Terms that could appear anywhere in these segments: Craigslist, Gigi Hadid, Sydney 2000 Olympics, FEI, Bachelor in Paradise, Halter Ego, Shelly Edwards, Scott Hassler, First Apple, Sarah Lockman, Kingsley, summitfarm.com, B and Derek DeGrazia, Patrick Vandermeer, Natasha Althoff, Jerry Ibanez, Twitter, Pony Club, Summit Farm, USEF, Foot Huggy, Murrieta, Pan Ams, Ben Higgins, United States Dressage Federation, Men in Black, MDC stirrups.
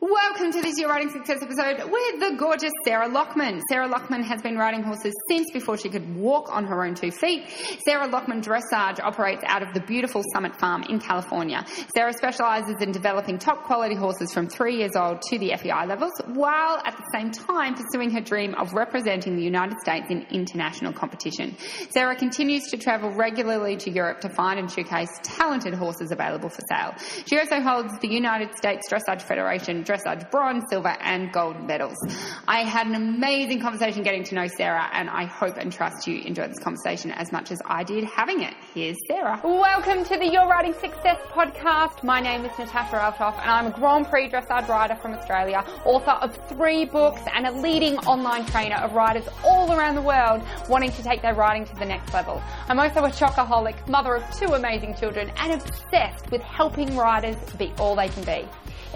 Welcome to this Your Riding Success episode with the gorgeous Sarah Lockman. Sarah Lockman has been riding horses since before she could walk on her own two feet. Sarah Lockman Dressage operates out of the beautiful Summit Farm in California. Sarah specialises in developing top quality horses from 3 years old to the FEI levels, while at the same time pursuing her dream of representing the United States in international competition. Sarah continues to travel regularly to Europe to find and showcase talented horses available for sale. She also holds the United States Dressage Federation Dressage bronze, silver and gold medals. I had an amazing conversation getting to know Sarah, and I hope and trust you enjoyed this conversation as much as I did having it. Here's Sarah. Welcome to the Your Riding Success podcast. My name is Natasha Althoff, and I'm a Grand Prix dressage rider from Australia, author of 3 books and a leading online trainer of riders all around the world wanting to take their riding to the next level. I'm also a chocoholic, mother of 2 amazing children and obsessed with helping riders be all they can be.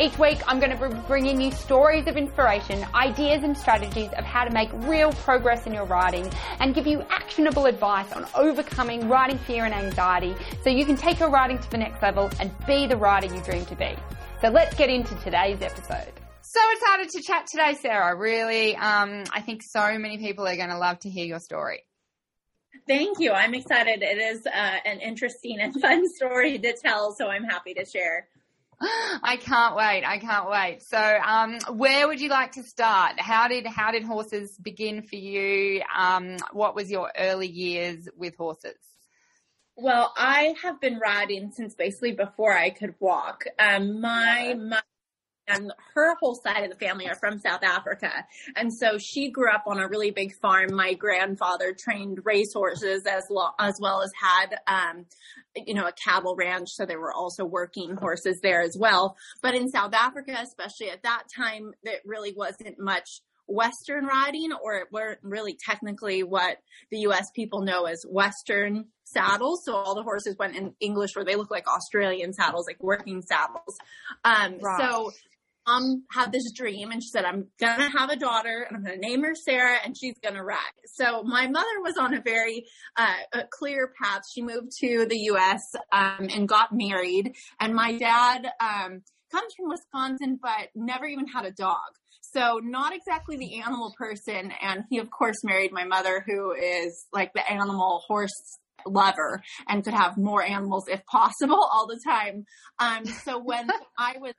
Each week, I'm going to be bringing you stories of inspiration, ideas and strategies of how to make real progress in your riding, and give you actionable advice on overcoming riding fear and anxiety so you can take your riding to the next level and be the rider you dream to be. So let's get into today's episode. So excited to chat today, Sarah. Really, I think so many people are going to love to hear your story. Thank you. I'm excited. It is an interesting and fun story to tell, so I'm happy to share. I can't wait. I can't wait. So, where would you like to start? How did horses begin for you? What was your early years with horses? Well, I have been riding since basically before I could walk. My mother and her whole side of the family are from South Africa. And so she grew up on a really big farm. My grandfather trained race horses as well as had, a cattle ranch. So they were also working horses there as well. But in South Africa, especially at that time, there really wasn't much Western riding, or it weren't really technically what the U.S. people know as Western saddles. So all the horses went in English, where they look like Australian saddles, like working saddles. Right. So mom had this dream, and she said, I'm going to have a daughter, and I'm going to name her Sarah, and she's going to ride. So my mother was on a very clear path. She moved to the U.S. And got married. And my dad comes from Wisconsin, but never even had a dog. So not exactly the animal person. And he, of course, married my mother, who is like the animal horse lover and could have more animals if possible all the time. So when I was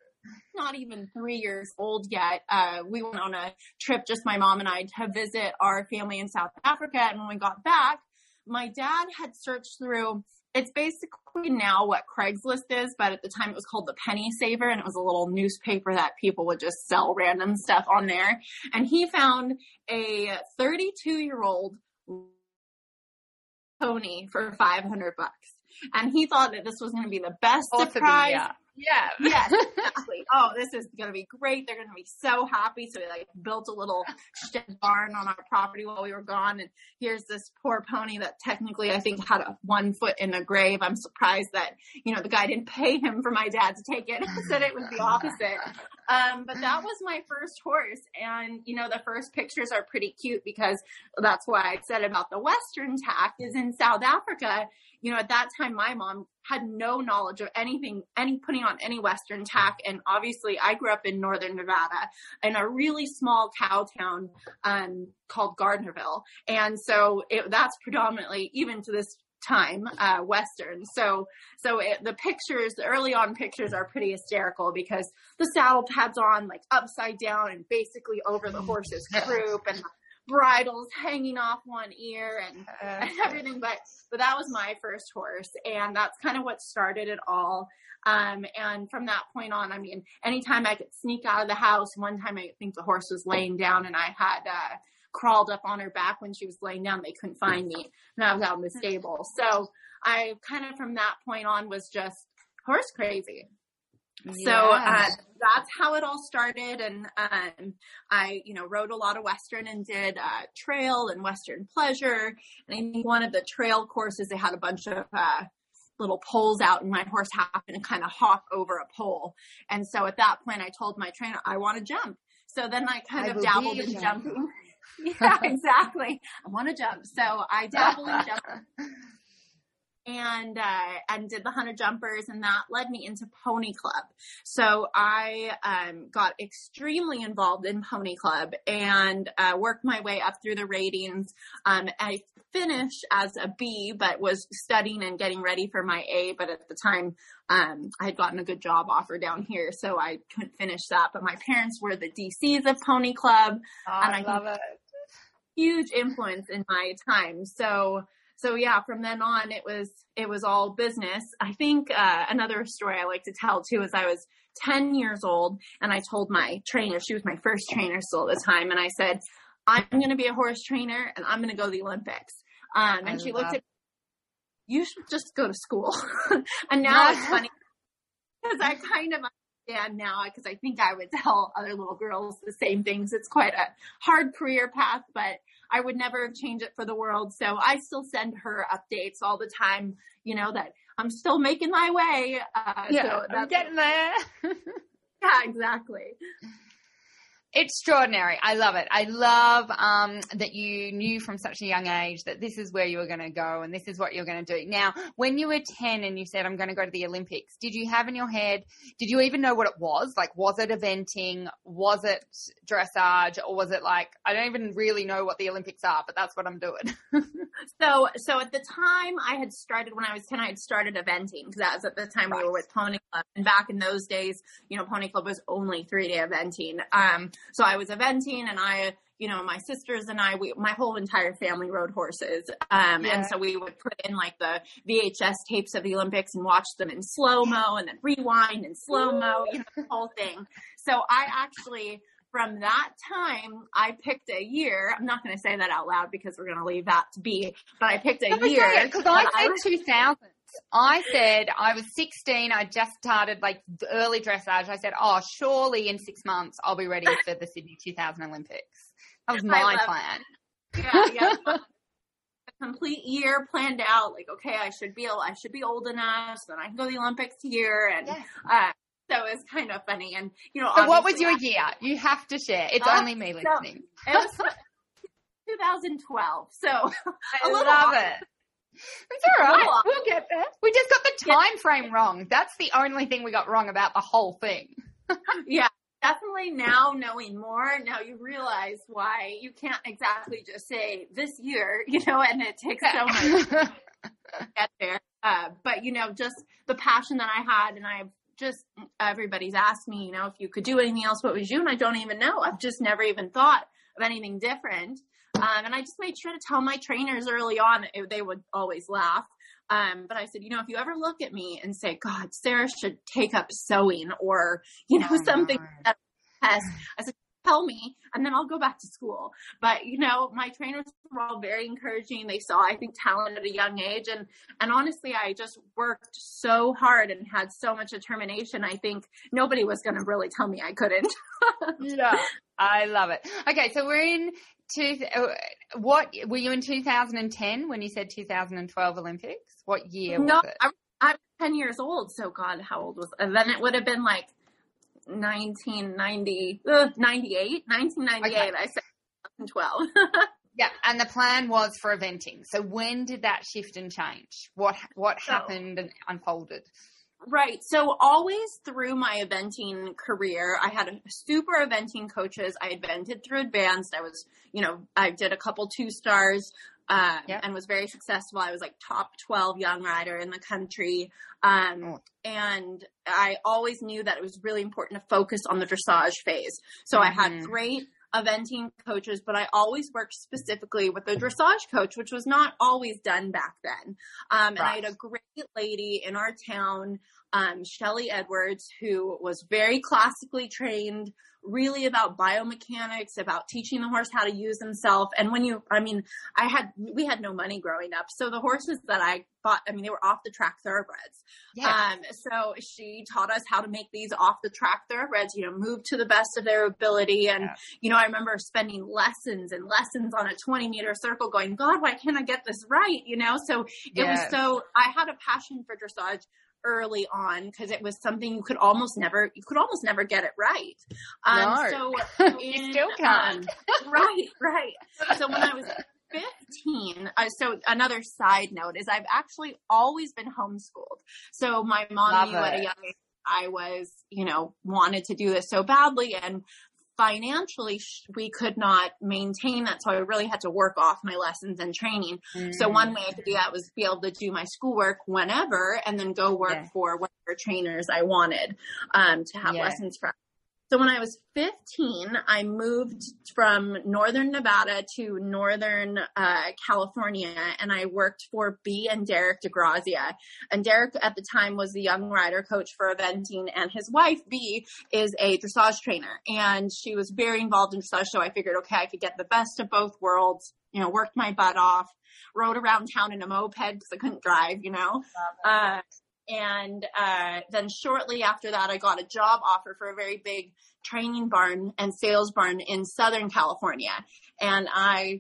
not even 3 years old yet, we went on a trip, just my mom and I, to visit our family in South Africa. And when we got back, my dad had searched through, it's basically now what Craigslist is, but at the time it was called the Penny Saver, and it was a little newspaper that people would just sell random stuff on there. And he found a 32-year-old pony for $500. And he thought that this was going to be the best surprise. Yeah, exactly. Oh, this is going to be great. They're going to be so happy. So we built a little shed barn on our property while we were gone. And here's this poor pony that technically I think had 1 foot in a grave. I'm surprised that, the guy didn't pay him for my dad to take it. He said it was the opposite. But that was my first horse. And, the first pictures are pretty cute, because that's why I said about the Western tack is in South Africa. At that time, my mom had no knowledge of putting on any Western tack. And obviously I grew up in Northern Nevada in a really small cow town, called Gardnerville. And so that's predominantly, even to this time, Western. So the early on pictures are pretty hysterical, because the saddle pads on upside down and basically over the horse's croup, and bridles hanging off one ear and everything. But that was my first horse, and that's kind of what started it all. And from that point on, anytime I could sneak out of the house, one time I think the horse was laying down, and I had crawled up on her back when she was laying down. They couldn't find me, and I was out in the stable. So I kind of, from that point on, was just horse crazy. Yeah. So that's how it all started. And I, rode a lot of Western and did trail and Western pleasure. And I think one of the trail courses, they had a bunch of little poles out, and my horse happened to kind of hop over a pole. And so at that point, I told my trainer, I want to jump. So then I kind of dabbled in jumping. Yeah, exactly. I want to jump. So I dabbled in jumping. and did the hunter jumpers, and that led me into Pony Club. So I got extremely involved in Pony Club and worked my way up through the ratings. I finished as a B, but was studying and getting ready for my A. But at the time, I had gotten a good job offer down here, so I couldn't finish that. But my parents were the DCs of Pony Club. Oh, and I love it. Huge influence in my time. So yeah, from then on, it was all business. I think another story I like to tell too is I was 10 years old and I told my trainer, she was my first trainer still at the time, and I said, I'm going to be a horse trainer and I'm going to go to the Olympics. And she looked at me, you should just go to school. And now it's funny because I kind of understand now, because I think I would tell other little girls the same things. It's quite a hard career path, but I would never have changed it for the world. So I still send her updates all the time, you know, that I'm still making my way. So I'm getting there. Yeah, exactly. Extraordinary. I love it. I love that you knew from such a young age that this is where you were going to go and this is what you're going to do. Now, when you were 10 and you said, I'm going to go to the Olympics, did you have in your head, did you even know what it was? Like, was it eventing? Was it dressage? Or was it like, I don't even really know what the Olympics are, but that's what I'm doing. So at the time I had started, when I was 10, I had started eventing, because that was at the time we were with Pony Club. And back in those days, you know, Pony Club was only 3-day eventing. So I was eventing, and I, you know, my sisters and I, my whole entire family rode horses. And so we would put in like the VHS tapes of the Olympics and watch them in slow-mo and then rewind and slow-mo, you know, the whole thing. So I actually, from that time, I picked a year. I'm not going to say that out loud because we're going to leave that to be, but I picked a year. Because I said 2000. I said I was 16. I just started like early dressage. I said, oh, surely in 6 months I'll be ready for the Sydney 2000 Olympics. That was my plan. Yeah. A complete year planned out. Like, okay, I should be old enough so that I can go to the Olympics here. And so it was kind of funny. And you know, so what was your year? You have to share. It's only me listening. It was 2012. So I love it. It's all right. We'll get there. We just got the time frame wrong. That's the only thing we got wrong about the whole thing. Yeah, definitely now knowing more, now you realize why you can't exactly just say this year, you know, and it takes so much to get there. But, you know, just the passion that I had, and I've just, everybody's asked me, you know, if you could do anything else, what would you? And I don't even know. I've just never even thought of anything different. And I just made sure to tell my trainers early on, they would always laugh. But I said, you know, if you ever look at me and say, God, Sarah should take up sewing or, you know, something that I said, tell me, and then I'll go back to school. But, you know, my trainers were all very encouraging. They saw, I think, talent at a young age. And honestly, I just worked so hard and had so much determination. I think nobody was going to really tell me I couldn't. Yeah, I love it. Okay, so we're in what were you in 2010 when you said 2012 Olympics? What year was it? I'm 10 years old. So God, how old was I? And then it would have been like 1998. Okay. I said 2012. Yeah. And the plan was for eventing. So when did that shift and change? What happened and unfolded? Right. So always through my eventing career, I had super eventing coaches. I evented through advanced. I was, you know, I did a couple 2-stars and was very successful. I was like top 12 young rider in the country. And I always knew that it was really important to focus on the dressage phase. So I had great eventing coaches, but I always worked specifically with a dressage coach, which was not always done back then. And I had a great lady in our town, Shelly Edwards, who was very classically trained, really about biomechanics, about teaching the horse how to use himself. And when we had no money growing up. So the horses that I bought, I mean, they were off the track thoroughbreds. Yeah. So she taught us how to make these off the track thoroughbreds, you know, move to the best of their ability. And, you know, I remember spending lessons and lessons on a 20-meter circle going, God, why can't I get this right? You know, so I had a passion for dressage early on, because it was something you could almost never get it right. So you still can. Right. So when I was 15, so another side note is I've actually always been homeschooled. So my mom knew at a young age I was, you know, wanted to do this so badly, and financially we could not maintain that. So I really had to work off my lessons and training. Mm. So one way I could do that was be able to do my schoolwork whenever and then go work for whatever trainers I wanted to have lessons from. So when I was 15, I moved from northern Nevada to northern California, and I worked for B and Derek DeGrazia. And Derek at the time was the young rider coach for eventing, and his wife, B, is a dressage trainer. And she was very involved in dressage, so I figured, okay, I could get the best of both worlds, you know, worked my butt off, rode around town in a moped because I couldn't drive, you know. And then shortly after that, I got a job offer for a very big training barn and sales barn in Southern California. And I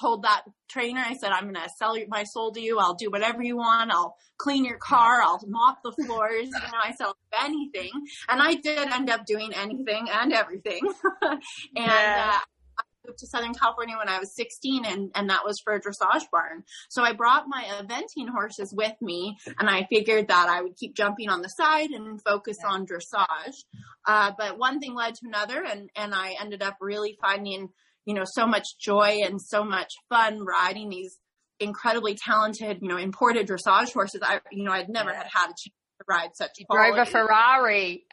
told that trainer, I said, I'm going to sell my soul to you. I'll do whatever you want. I'll clean your car. I'll mop the floors. You know, I said, I'll do anything. And I did end up doing anything and everything. Moved to Southern California when I was 16, and that was for a dressage barn. So I brought my eventing horses with me, and I figured that I would keep jumping on the side and focus on dressage. But one thing led to another, and I ended up really finding, you know, so much joy and so much fun riding these incredibly talented, you know, imported dressage horses. I'd never had a chance to ride such quality. Drive a Ferrari.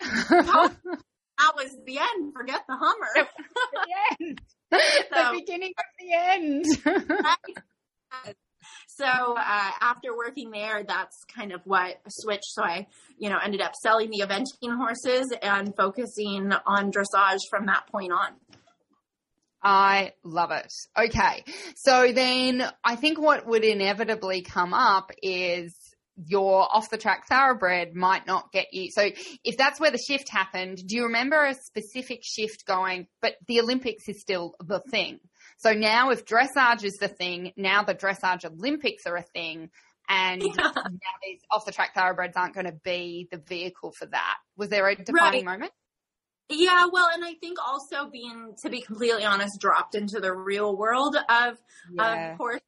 That was the end. Forget the Hummer. The end. The beginning of the end. So after working there, that's kind of what switched. So I, you know, ended up selling the eventing horses and focusing on dressage from that point on. I love it. Okay. So then I think what would inevitably come up is your off-the-track thoroughbred might not get you. So if that's where the shift happened, do you remember a specific shift going, but the Olympics is still the thing? So now if dressage is the thing, now the dressage Olympics are a thing, and now these off-the-track thoroughbreds aren't going to be the vehicle for that. Was there a defining moment? Yeah, well, and I think also being, to be completely honest, dropped into the real world of horse,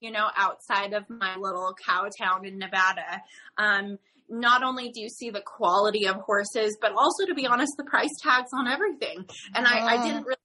you know, outside of my little cow town in Nevada. Not only do you see the quality of horses, but also, to be honest, the price tags on everything. And I didn't really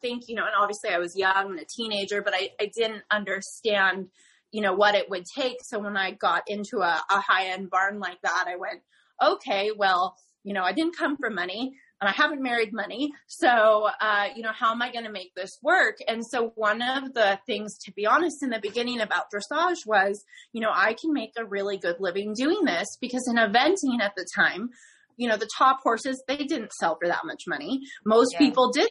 think, you know, and obviously I was young and a teenager, but I didn't understand, you know, what it would take. So when I got into a high-end barn like that, I went, okay, well, you know, I didn't come from money. And I haven't married money. So, you know, how am I going to make this work? And so one of the things, to be honest, in the beginning about dressage was, you know, I can make a really good living doing this, because in eventing at the time, you know, the top horses, they didn't sell for that much money. Most people did,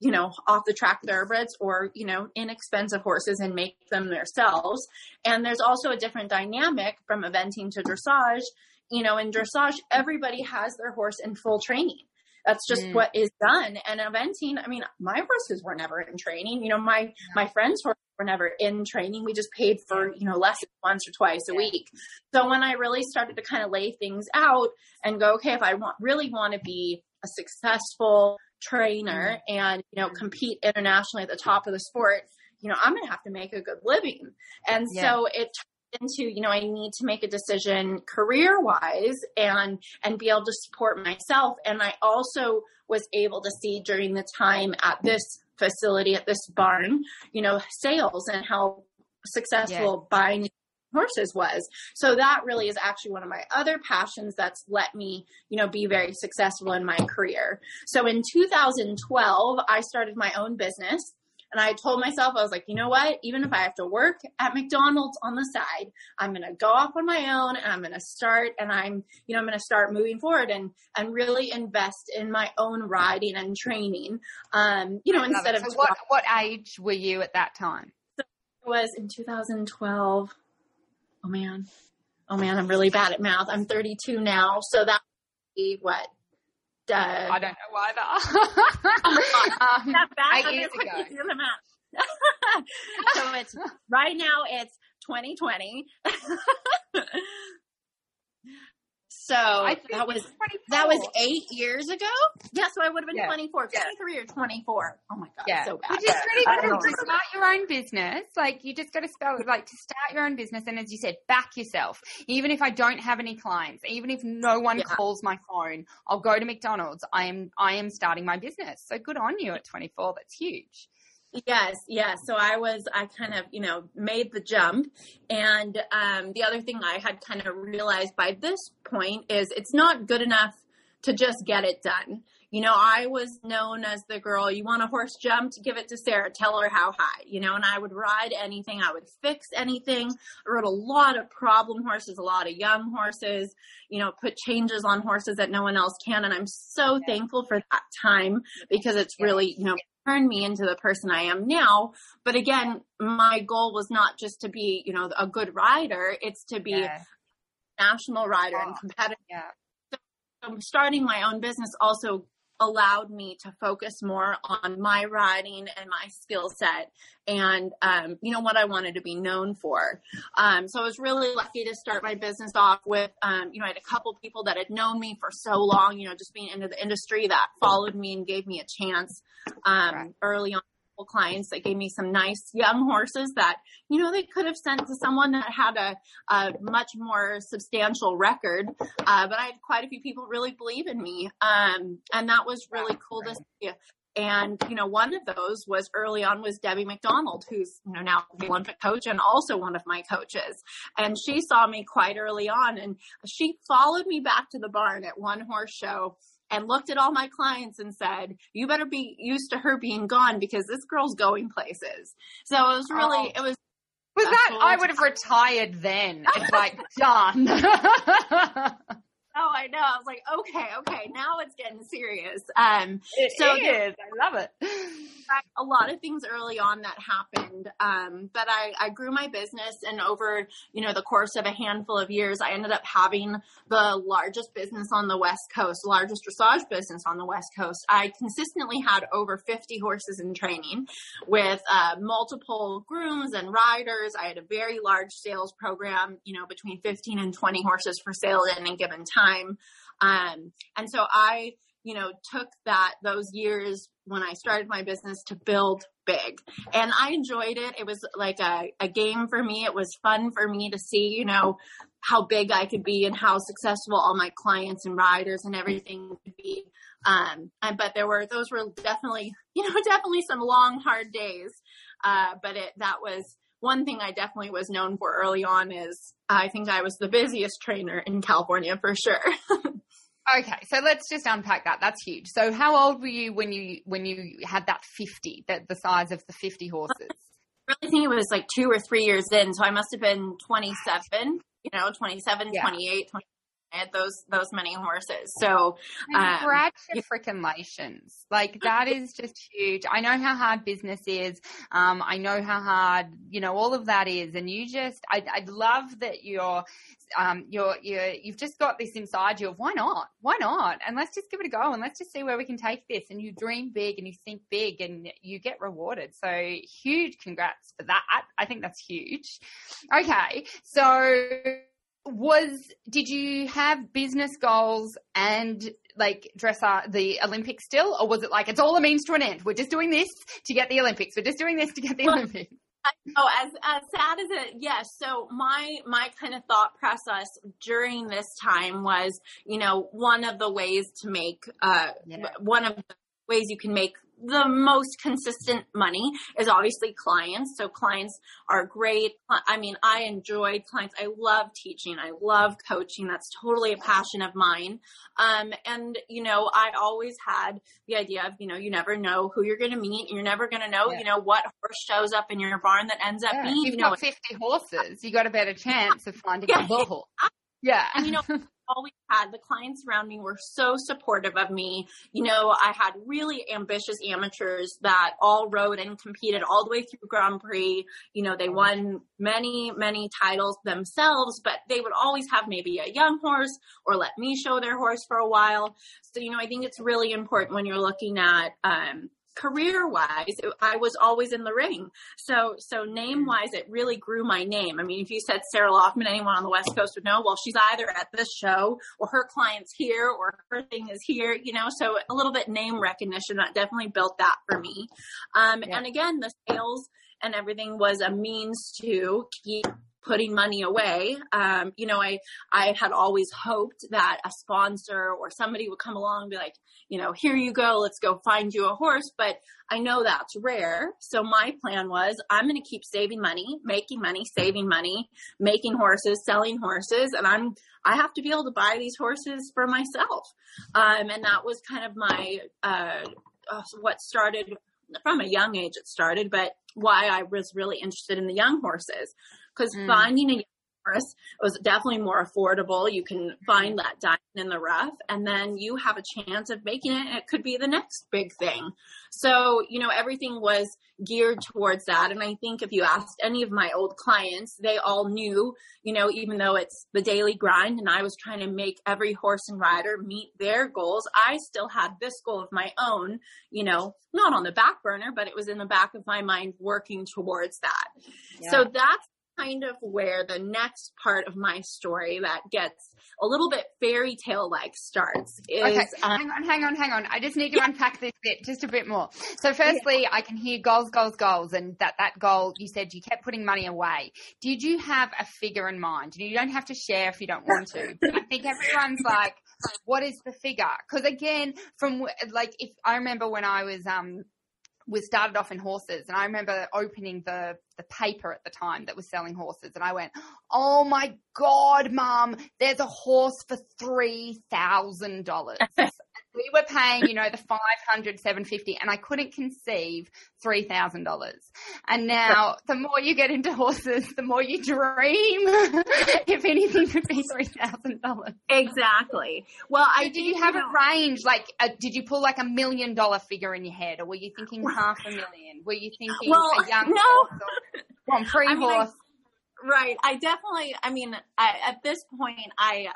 you know, off the track thoroughbreds or, you know, inexpensive horses and make them themselves. And there's also a different dynamic from eventing to dressage. You know, in dressage, everybody has their horse in full training. That's just what is done. And eventing, I mean, my horses were never in training. You know, my friends' horses were never in training. We just paid for, you know, lessons once or twice a week. So when I really started to kind of lay things out and go, okay, if I really want to be a successful trainer and, you know, compete internationally at the top of the sport, you know, I'm going to have to make a good living. And so it into, you know, I need to make a decision career-wise and be able to support myself. And I also was able to see during the time at this facility, at this barn, you know, sales and how successful buying horses was. So that really is actually one of my other passions that's let me, you know, be very successful in my career. So in 2012, I started my own business. And I told myself, I was like, you know what, even if I have to work at McDonald's on the side, I'm going to go off on my own and I'm going to start I'm going to start moving forward and really invest in my own riding and training. You know, instead of what age were you at that time? So it was in 2012. Oh man, I'm really bad at math. I'm 32 now. So that would be what? I don't know either. 8 years ago. So it's right now. It's 2020. So that was 8 years ago. Yeah, so I would have been 24, 23 or 24. Oh my God, so bad. Which is pretty good to start your own business. Like you just got to to start your own business. And as you said, back yourself. Even if I don't have any clients, even if no one calls my phone, I'll go to McDonald's. I am starting my business. So good on you at 24. That's huge. Yes. So I kind of, made the jump. And the other thing I had kind of realized by this point is it's not good enough to just get it done. I was known as the girl, you want a horse jumped, give it to Sarah, tell her how high, and I would ride anything. I would fix anything. I rode a lot of problem horses, a lot of young horses, put changes on horses that no one else can. And I'm so thankful for that time because it's really, turned me into the person I am now. But again, my goal was not just to be, a good rider. It's to be a national rider and competitive. Yeah. So starting my own business also allowed me to focus more on my riding and my skill set and, what I wanted to be known for. So I was really lucky to start my business off with, I had a couple people that had known me for so long, just being into the industry that followed me and gave me a chance, early on. Clients that gave me some nice young horses that, they could have sent to someone that had a much more substantial record. But I had quite a few people really believe in me. And that was really cool to see. And, one of those was early on was Debbie McDonald, who's now the Olympic coach and also one of my coaches. And she saw me quite early on and she followed me back to the barn at one horse show and looked at all my clients and said, you better be used to her being gone because this girl's going places. So it was really, Was that, I would have retired then. It's like, done. Oh, I know. I was like, okay. Now it's getting serious. It is. I love it. A lot of things early on that happened. But I grew my business and over, the course of a handful of years, I ended up having the largest business on the West Coast, largest dressage business on the West Coast. I consistently had over 50 horses in training with multiple grooms and riders. I had a very large sales program, between 15 and 20 horses for sale in a given time. And so I, took those years when I started my business to build big. And I enjoyed it. It was like a game for me. It was fun for me to see, how big I could be and how successful all my clients and riders and everything could be. But those were definitely some long, hard days. That was one thing I definitely was known for early on is I think I was the busiest trainer in California for sure. Okay, so let's just unpack that. That's huge. So how old were you when you had that 50, the size of the 50 horses? I really think it was like 2 or 3 years in. So I must have been 27, 28, 29. I had those many horses. So congratulations. Like that is just huge. I know how hard business is. I know how hard, all of that is. And you just, I love that you've just got this inside you of why not? And let's just give it a go and let's just see where we can take this. And you dream big and you think big and you get rewarded. So huge congrats for that. I think that's huge. Okay. So did you have business goals and like dressage the Olympics still, or was it like it's all a means to an end? We're just doing this to get the Olympics. Olympics. Oh, as sad as it, yes. So my kind of thought process during this time was, one of the ways to make one of the ways you can make the most consistent money is obviously clients. So clients are great. I mean, I enjoy clients. I love teaching. I love coaching. That's totally a passion of mine. I always had the idea of, you never know who you're going to meet. And you're never going to know, what horse shows up in your barn that ends up being, you've got 50 horses. You got a better chance of finding a bull. Yeah. And always had the clients around me were so supportive of me. I had really ambitious amateurs that all rode and competed all the way through Grand Prix. They won many, many titles themselves, but they would always have maybe a young horse or let me show their horse for a while. So, I think it's really important when you're looking at, career-wise, I was always in the ring. So name-wise, it really grew my name. I mean, if you said Sarah Lockman, anyone on the West Coast would know, well, she's either at this show or her client's here or her thing is here, you know, so a little bit name recognition that definitely built that for me. And again, the sales and everything was a means to keep putting money away. You know, I had always hoped that a sponsor or somebody would come along and be like, you know, here you go, let's go find you a horse. But I know that's rare. So my plan was, I'm going to keep saving money, making money, saving money, making horses, selling horses. And I have to be able to buy these horses for myself. And that was kind of my, what started from a young age, it started, but why I was really interested in the young horses. Because finding a young horse was definitely more affordable. You can find that diamond in the rough, and then you have a chance of making it, and it could be the next big thing. So, you know, everything was geared towards that. And I think if you asked any of my old clients, they all knew, you know, even though it's the daily grind and I was trying to make every horse and rider meet their goals, I still had this goal of my own, you know, not on the back burner, but it was in the back of my mind working towards that. Yeah. So that's kind of where the next part of my story that gets a little bit fairy tale like starts is. Okay. Hang on. I just need to unpack this bit just a bit more. So firstly, I can hear goals, and that goal, you said you kept putting money away. Did you have a figure in mind? You don't have to share if you don't want to. But I think everyone's like, what is the figure? Because again, from like, if I remember when I was started off in horses, and I remember opening the paper at the time that was selling horses, and I went, oh my God, Mum, there's a horse for $3,000. We were paying, you know, the $500, $750, and I couldn't conceive $3,000. And now the more you get into horses, the more you dream if anything could be $3,000. Exactly. Well, did you have a range? Like, did you pull like $1 million figure in your head, or were you thinking $500,000? Were you thinking a young horse or one pre-horse? Right. At this point, I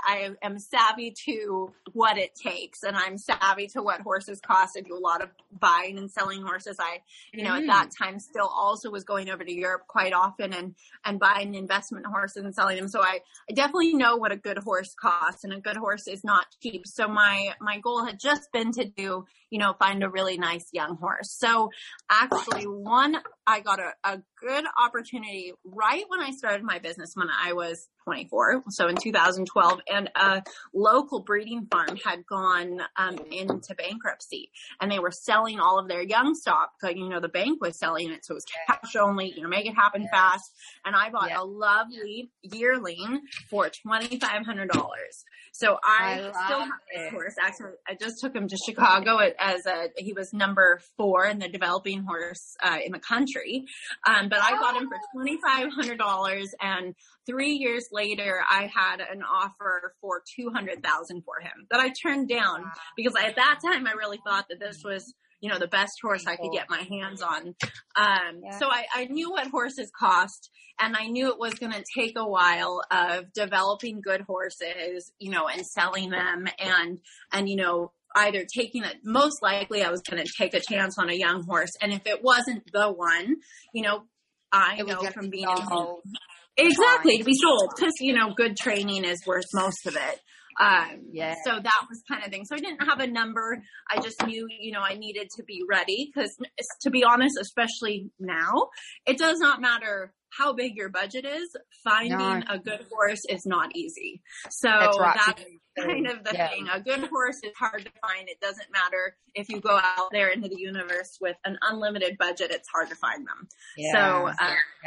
am savvy to what it takes, and I'm savvy to what horses cost. I do a lot of buying and selling horses. I at that time still also was going over to Europe quite often and buying investment horses and selling them. So I definitely know what a good horse costs, and a good horse is not cheap. So my goal had just been to do, you know, find a really nice young horse. So actually I got a good opportunity right when I started my business when I was 24, so in 2012, and a local breeding farm had gone into bankruptcy, and they were selling all of their young stock. So, you know, the bank was selling it, so it was cash only, you know, make it happen fast. And I bought a lovely yearling for $2,500. So I still have this horse. Actually, I just took him to Chicago he was number 4 in the developing horse in the country. But I bought him for $2,500, and 3 years later, I had an offer for $200,000 for him that I turned down because at that time I really thought that this was, you know, the best horse I could get my hands on. So I knew what horses cost, and I knew it was going to take a while of developing good horses, you know, and selling them and, you know, either taking it, most likely I was going to take a chance on a young horse. And if it wasn't the one, you know, I know from being exactly to be sold, because, you know, good training is worth most of it. So that was kind of thing. So I didn't have a number. I just knew, you know, I needed to be ready, because to be honest, especially now, it does not matter how big your budget is. Finding a good horse is not easy. So that's kind of the thing. A good horse is hard to find. It doesn't matter if you go out there into the universe with an unlimited budget, it's hard to find them.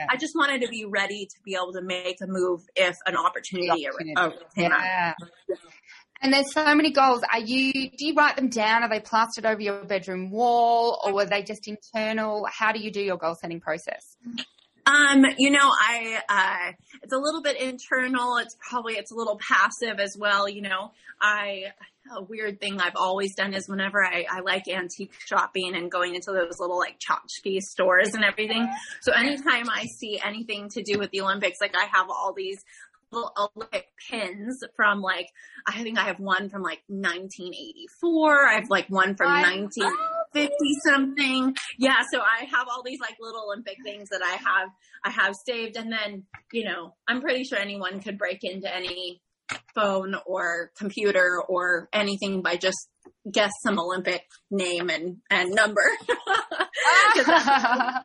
I just wanted to be ready to be able to make a move if an opportunity. And there's so many goals. Do you write them down? Are they plastered over your bedroom wall, or were they just internal? How do you do your goal setting process? You know, it's a little bit internal. It's a little passive as well. You know, a weird thing I've always done is whenever I like antique shopping and going into those little like tchotchke stores and everything. So anytime I see anything to do with the Olympics, like I have all these little Olympic pins from like, I think I have one from like 1984. I have like one from 19... 50-something. Yeah, so I have all these, like, little Olympic things that I have saved. And then, you know, I'm pretty sure anyone could break into any phone or computer or anything by just guess some Olympic name and number. That's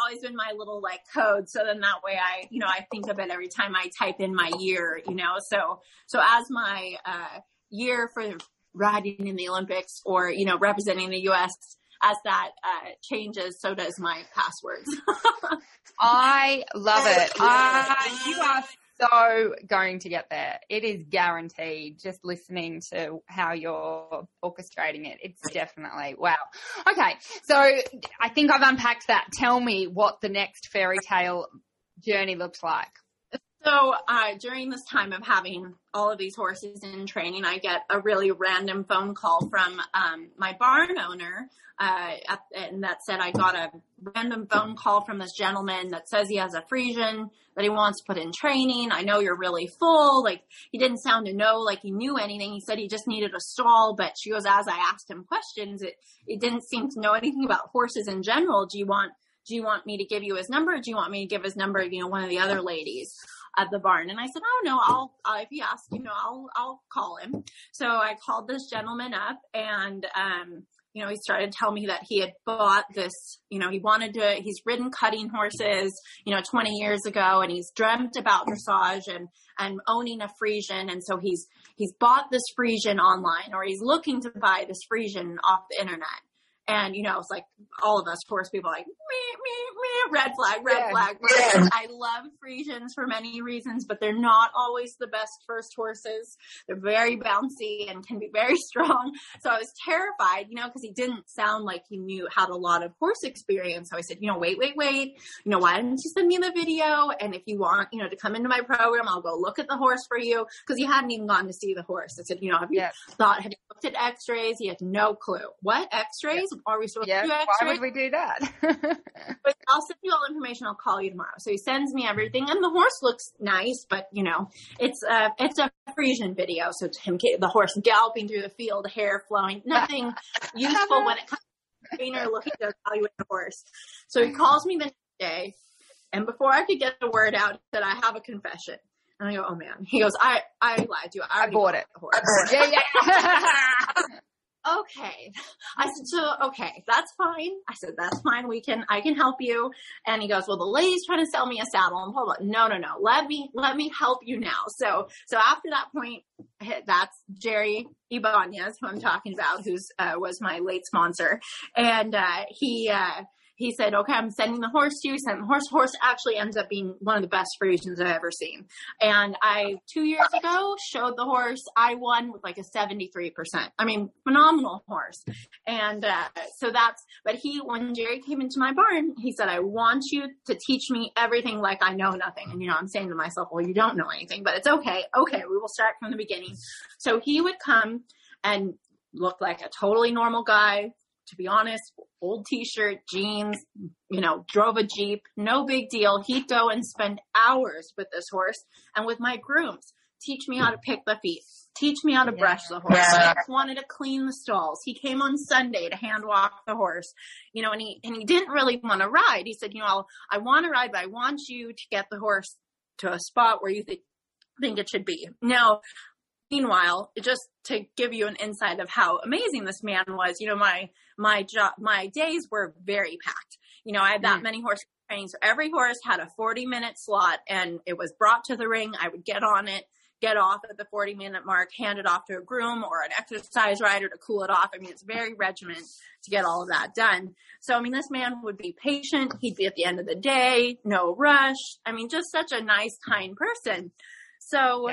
always been my little, like, code. So then that way I, you know, I think of it every time I type in my year, you know. So as my year for riding in the Olympics or, you know, representing the U.S., as that changes, so does my passwords. I love it. You are so going to get there. It is guaranteed, just listening to how you're orchestrating it. It's definitely, wow. Okay, so I think I've unpacked that. Tell me what the next fairy tale journey looks like. So during this time of having all of these horses in training, I get a really random phone call from my barn owner, and that said, I got a random phone call from this gentleman that says he has a Friesian that he wants to put in training. I know you're really full. Like, he didn't sound to know, like, he knew anything. He said he just needed a stall, but she goes, as I asked him questions, it didn't seem to know anything about horses in general. Do you want me to give you his number? Or do you want me to give his number, you know, one of the other ladies at the barn? And I said, oh no, I'll if he asks, you know, I'll call him. So I called this gentleman up, and you know, he started telling me that he had bought this, you know, he's ridden cutting horses, you know, 20 years ago, and he's dreamt about dressage and owning a Friesian. And so he's bought this Friesian online, or he's looking to buy this Friesian off the internet. And, you know, it's like all of us horse people are like, meh, red flag, red flag. Yeah. I love Friesians for many reasons, but they're not always the best first horses. They're very bouncy and can be very strong. So I was terrified, you know, because he didn't sound like he had a lot of horse experience. So I said, you know, wait. You know, why didn't you send me the video? And if you want, you know, to come into my program, I'll go look at the horse for you. Because he hadn't even gone to see the horse. I said, you know, have you looked at x-rays? He had no clue. What x-rays? Yeah. Are we supposed to do x-rays? Why would we do that? But I'll send you all information. I'll call you tomorrow. So he sends me everything, and the horse looks nice, but you know, it's a Friesian video. So the horse galloping through the field, hair flowing, nothing useful when it comes to trainer looking to evaluate the horse. So he calls me the next day, and before I could get the word out, he said, I have a confession. And I go, oh man. He goes, I lied to you. I bought it. The horse. Yeah. Okay. I said, so, okay, that's fine. I said, that's fine. I can help you. And he goes, well, the lady's trying to sell me a saddle. And hold on. No. Let me help you now. So after that point, that's Jerry Ibanez, who I'm talking about, who's, was my late sponsor. And, he said, okay, I'm sending the horse to you. Sent the horse. Horse actually ends up being one of the best Friesians I've ever seen. And I, 2 years ago, showed the horse. I won with like a 73%. I mean, phenomenal horse. And so that's, but when Jerry came into my barn, he said, I want you to teach me everything like I know nothing. And, you know, I'm saying to myself, well, you don't know anything, but it's okay. Okay, we will start from the beginning. So he would come and look like a totally normal guy, to be honest, old t-shirt, jeans, you know, drove a Jeep, no big deal. He'd go and spend hours with this horse and with my grooms. Teach me how to pick the feet. Teach me how to brush the horse. I wanted to clean the stalls. He came on Sunday to hand walk the horse, you know, and he didn't really want to ride. He said, you know, I want to ride, but I want you to get the horse to a spot where you think it should be. Now, meanwhile, just to give you an insight of how amazing this man was, you know, my job, my days were very packed. You know, I had that many horse trainings. So every horse had a 40-minute slot, and it was brought to the ring. I would get on it, get off at the 40-minute mark, hand it off to a groom or an exercise rider to cool it off. I mean, it's very regimented to get all of that done. So, I mean, this man would be patient. He'd be at the end of the day, no rush. I mean, just such a nice, kind person. So,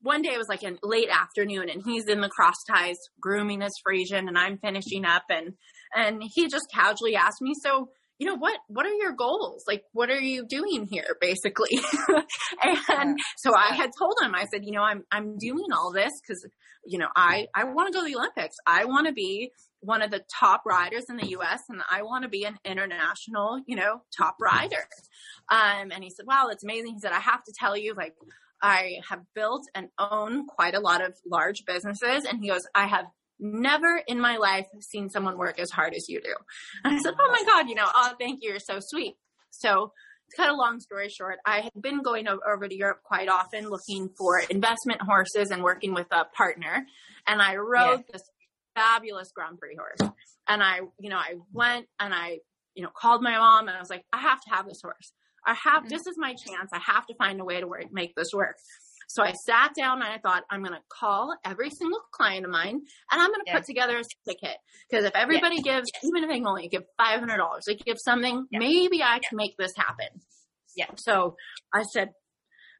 one day it was like a late afternoon, and he's in the cross ties grooming his Friesian, and I'm finishing up, and he just casually asked me, so, you know, what are your goals? Like, what are you doing here, basically? And so I had told him, I said, you know, I'm doing all this because, you know, I want to go to the Olympics. I want to be one of the top riders in the U.S., and I want to be an international, you know, top rider. And he said, wow, that's amazing. He said, I have to tell you, like, I have built and own quite a lot of large businesses. And he goes, I have never in my life seen someone work as hard as you do. And I said, oh my God, oh, thank you. You're so sweet. So to cut a long story short, I had been going over to Europe quite often looking for investment horses and working with a partner. And I rode this fabulous Grand Prix horse. And I went and I called my mom and I was like, I have to have this horse. This is my chance. I have to find a way to make this work. So I sat down and I thought, I'm going to call every single client of mine and I'm going to put together a certificate. Because if everybody gives, even if they only give $500, they give something, maybe I can make this happen. Yeah. So I said,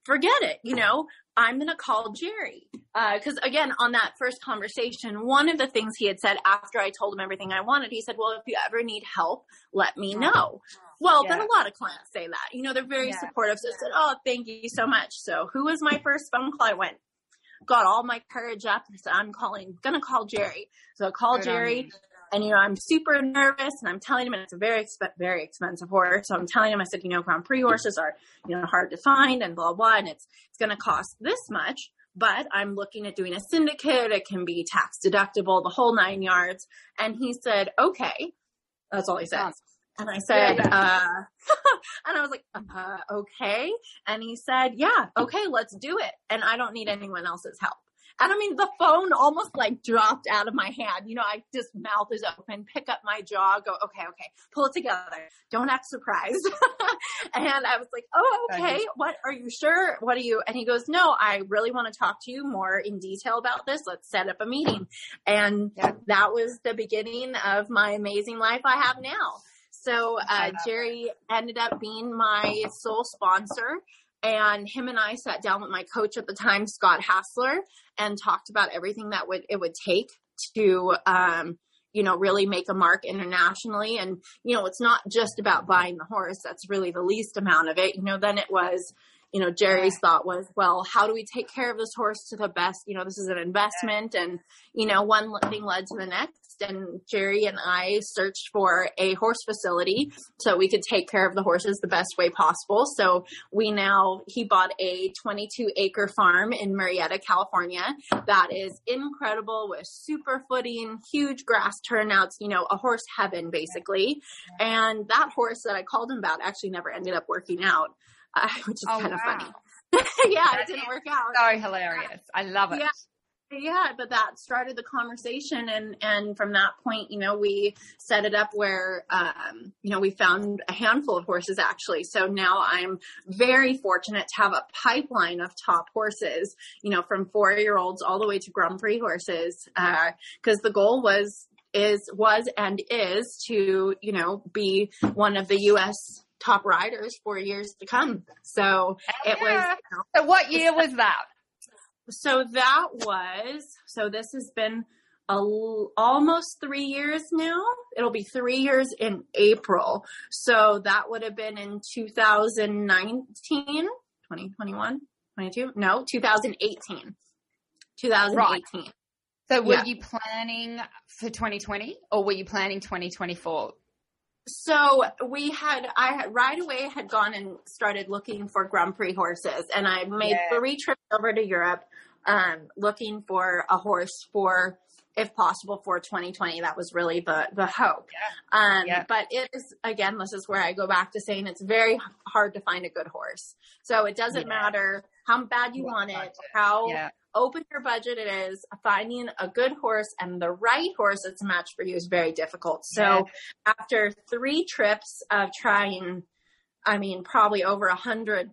forget it. I'm going to call Jerry. Because again, on that first conversation, one of the things he had said after I told him everything I wanted, he said, well, if you ever need help, let me know. Well, then a lot of clients say that, they're very supportive. So I said, oh, thank you so much. So who was my first phone call? I went, got all my courage up and said, I'm going to call Jerry. So I called Jerry and, I'm super nervous and I'm telling him, and it's a very, very expensive horse. So I'm telling him, I said, Grand Prix horses are, hard to find and blah, blah. And it's going to cost this much, but I'm looking at doing a syndicate. It can be tax deductible, the whole 9 yards. And he said, okay, that's all he said. And I said, and I was like, okay. And he said, yeah, okay, let's do it. And I don't need anyone else's help. And I mean, the phone almost like dropped out of my hand. I just mouth is open, pick up my jaw, go, okay, pull it together. Don't act surprised. And I was like, oh, okay. What are you sure? What are you? And he goes, no, I really want to talk to you more in detail about this. Let's set up a meeting. And that was the beginning of my amazing life I have now. So Jerry ended up being my sole sponsor, and him and I sat down with my coach at the time, Scott Hassler, and talked about everything that it would take to, really make a mark internationally. And, it's not just about buying the horse. That's really the least amount of it. Then it was, Jerry's thought was, well, how do we take care of this horse to the best? This is an investment. And, one thing led to the next. And Jerry and I searched for a horse facility so we could take care of the horses the best way possible. So he bought a 22-acre farm in Murrieta, California that is incredible with super footing, huge grass turnouts, a horse heaven basically. And that horse that I called him about actually never ended up working out, which is kind of funny. It didn't work out. So hilarious. I love it. Yeah. Yeah, but that started the conversation. And from that point, we set it up where, we found a handful of horses actually. So now I'm very fortunate to have a pipeline of top horses, from 4-year-olds all the way to Grand Prix horses. Cause the goal was to, be one of the U.S. top riders for years to come. So it was. So what year was that? So this has been almost 3 years now. It'll be 3 years in April. So that would have been in 2018. Right. So were you planning for 2020 or were you planning 2024? So I had right away had gone and started looking for Grand Prix horses, and I made 3 trips over to Europe, looking for a horse for, if possible, for 2020. That was really the hope. Yeah. But it is, again, this is where I go back to saying it's very hard to find a good horse. So it doesn't matter how bad you want it, how open your budget it is. Finding a good horse and the right horse that's a match for you is very difficult. So after 3 trips of trying, probably over 100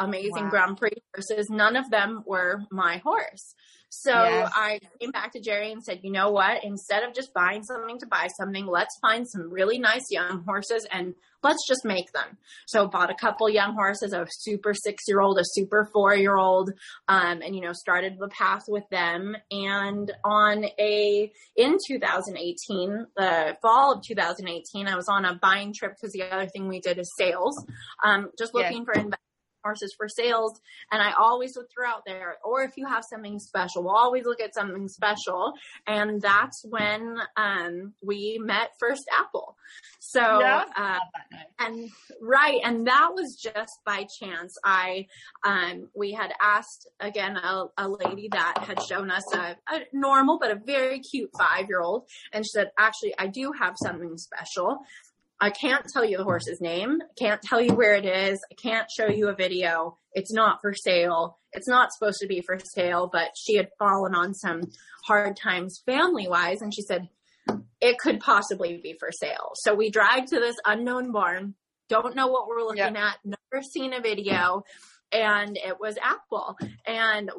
amazing Grand Prix horses, none of them were my horse. So I came back to Jerry and said, you know what, instead of just buying something to buy something, let's find some really nice young horses and let's just make them. So bought a couple young horses, a super 6-year-old, a super 4-year-old, and, started the path with them. And in 2018, the fall of 2018, I was on a buying trip because the other thing we did is sales, just looking for investors horses for sales. And I always would throw out there, or if you have something special, we'll always look at something special. And that's when we met First Apple. So, and right. And that was just by chance. We had asked again, a lady that had shown us a normal, but a very cute 5-year-old. And she said, actually, I do have something special. I can't tell you the horse's name. I can't tell you where it is. I can't show you a video. It's not for sale. It's not supposed to be for sale, but she had fallen on some hard times family-wise. And she said, it could possibly be for sale. So we dragged to this unknown barn. Don't know what we're looking at. Never seen a video. And it was Apple. And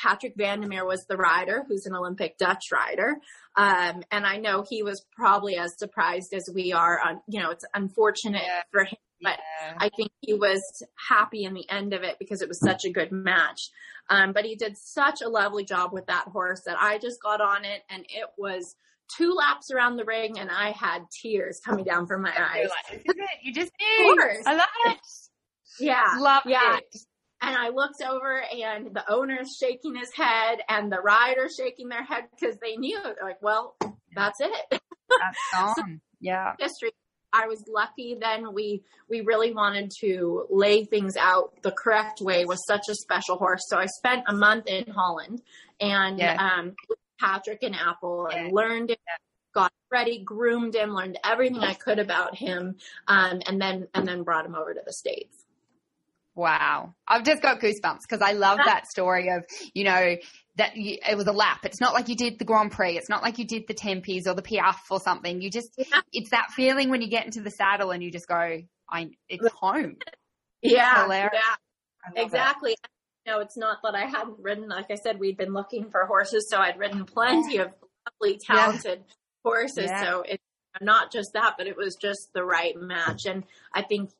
Patrick Vandermeer was the rider, who's an Olympic Dutch rider. And I know he was probably as surprised as we are. It's unfortunate for him, but I think he was happy in the end of it because it was such a good match. But he did such a lovely job with that horse that I just got on it, and it was 2 laps around the ring, and I had tears coming down from my eyes. You just knew. I love it. Yeah. Loved it. And I looked over, and the owner's shaking his head and the rider's shaking their head because they knew, like, well, that's it. That's gone. So, history. I was lucky then. We really wanted to lay things out the correct way with such a special horse. So I spent a month in Holland and with Patrick and Apple and learned it. Got ready, groomed him, learned everything I could about him, and then brought him over to the States. Wow. I've just got goosebumps because I love that story of, it was a lap. It's not like you did the Grand Prix. It's not like you did the Tempies or the Piaf or something. You just, it's that feeling when you get into the saddle and you just go, it's home. Hilarious. Yeah, exactly. No, it's not that I hadn't ridden. Like I said, we'd been looking for horses, so I'd ridden plenty of lovely, talented horses. Yeah. So it's not just that, but it was just the right match. And I think,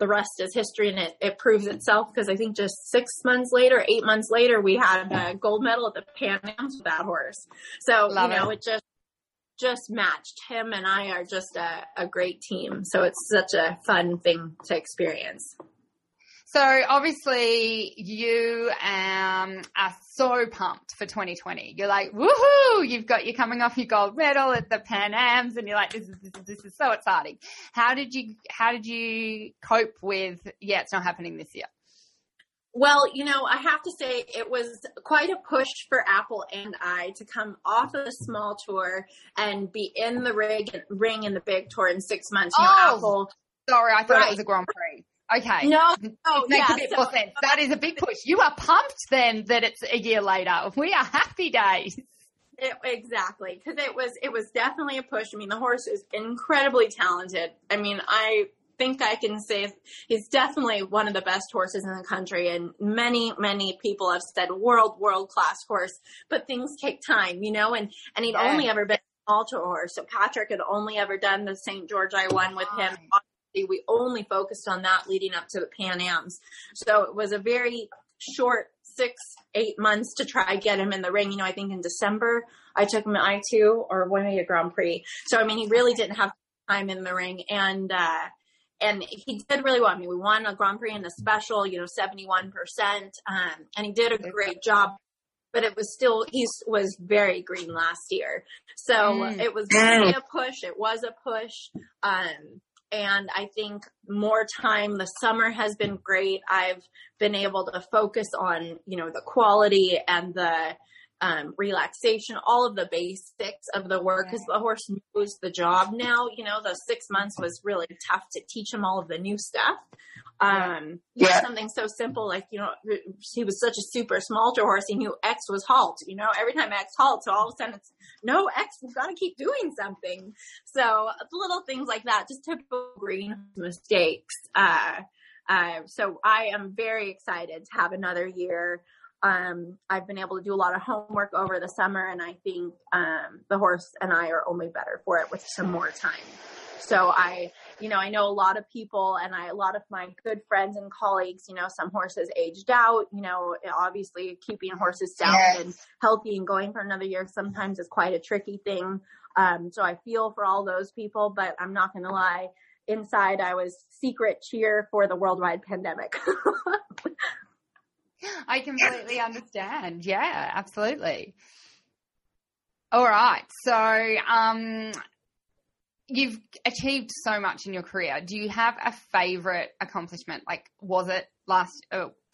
the rest is history, and it proves itself because I think just 8 months later, we had a gold medal at the Pan Ams with that horse. So, it just matched. Him and I are just a great team. So it's such a fun thing to experience. So obviously you are so pumped for 2020. You're like, woohoo, you're coming off your gold medal at the Pan Ams, and you're like, this is so exciting. How did you cope with, it's not happening this year? Well, I have to say it was quite a push for Apple and I to come off of the small tour and be in the ring in the big tour in 6 months. Apple, sorry, I thought it was a Grand Prix. Okay. No, it makes a bit more sense. That is a big push. You are pumped then that it's a year later. We are happy days. Exactly. Because it was definitely a push. I mean, the horse is incredibly talented. I mean, I think I can say he's definitely one of the best horses in the country. And many, many people have said world-class horse, but things take time, and he'd only ever been an alter horse. So Patrick had only ever done the St. George I won with him. We only focused on that leading up to the Pan Ams. So it was a very short 6-8 months to try get him in the ring. I think in December I took him to I2 or one of the Grand Prix. So, he really didn't have time in the ring. And he did really well. We won a Grand Prix in a special, 71%. And he did a great job. But it was still, he was very green last year. So it was really a push. It was a push. And I think more time, the summer has been great. I've been able to focus on, the quality and the relaxation, all of the basics of the work, because the horse knows the job now. The 6 months was really tough to teach him all of the new stuff. Something so simple, like, he was such a super small to horse. He knew X was halt, every time X halts, so all of a sudden it's no X, we've got to keep doing something. So little things like that, just typical green mistakes. So I am very excited to have another year. I've been able to do a lot of homework over the summer, and I think, the horse and I are only better for it with some more time. So I know a lot of people, and a lot of my good friends and colleagues, some horses aged out, obviously keeping horses sound and healthy and going for another year sometimes is quite a tricky thing. So I feel for all those people, but I'm not going to lie. inside I was secret cheer for the worldwide pandemic. I completely understand. Yeah, absolutely. All right. So, you've achieved so much in your career. Do you have a favorite accomplishment? Like, was it last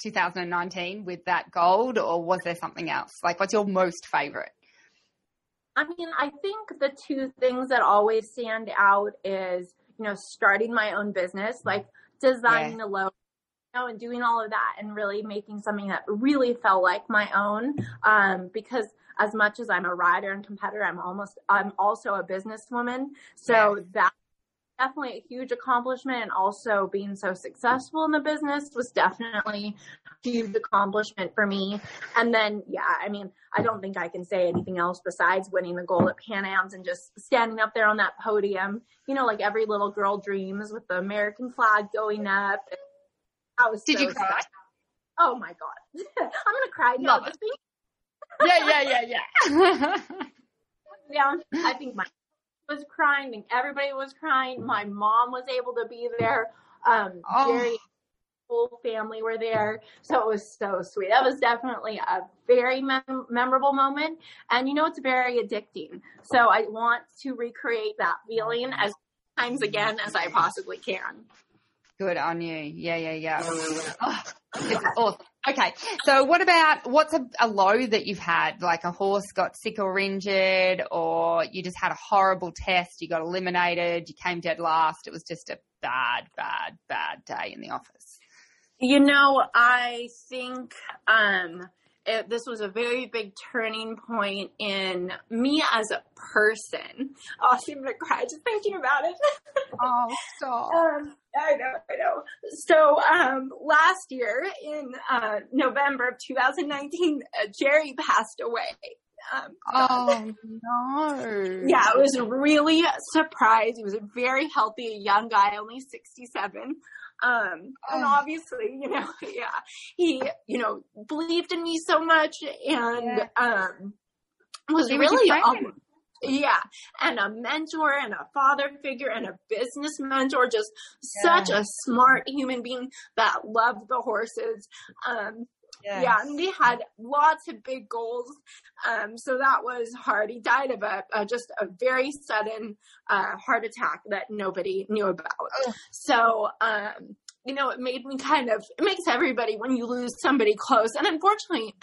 2019 with that gold, or was there something else? Like, what's your most favorite? I mean, I think the two things that always stand out is, you know, starting my own business, like designing a logo, you know, and doing all of that and really making something that really felt like my own. Because as much as I'm a rider and competitor, I'm also a businesswoman. So that's definitely a huge accomplishment. And also being so successful in the business was definitely a huge accomplishment for me. And then, I mean, I don't think I can say anything else besides winning the gold at Pan Ams and just standing up there on that podium, you know, like every little girl dreams, with the American flag going up. I was Did you cry? Sad. Oh my God. I'm going to cry now. Yeah. I think my was crying, and everybody was crying. My mom was able to be there. Jerry, whole family were there. So it was so sweet. That was definitely a very memorable moment. And you know, it's very addicting. So I want to recreate that feeling as many times again as I possibly can. Good on you. Yeah. Oh, it's awesome. Okay. So what about, what's a low that you've had? Like a horse got sick or injured, or you just had a horrible test, you got eliminated, you came dead last. It was just a bad day in the office. You know, I think this was a very big turning point in me as a person. Oh, I'm going to cry just thinking about it. Oh, stop. I know. So, last year in, November of 2019, Jerry passed away. No. Yeah, it was really surprised. He was a very healthy, young guy, only 67. And obviously, you know, he, you know, believed in me so much, and, was really, and a mentor and a father figure and a business mentor, just such a smart human being that loved the horses. And they had lots of big goals. So that was hard. He died of a very sudden heart attack that nobody knew about. So, you know, it made me it makes everybody, when you lose somebody close, and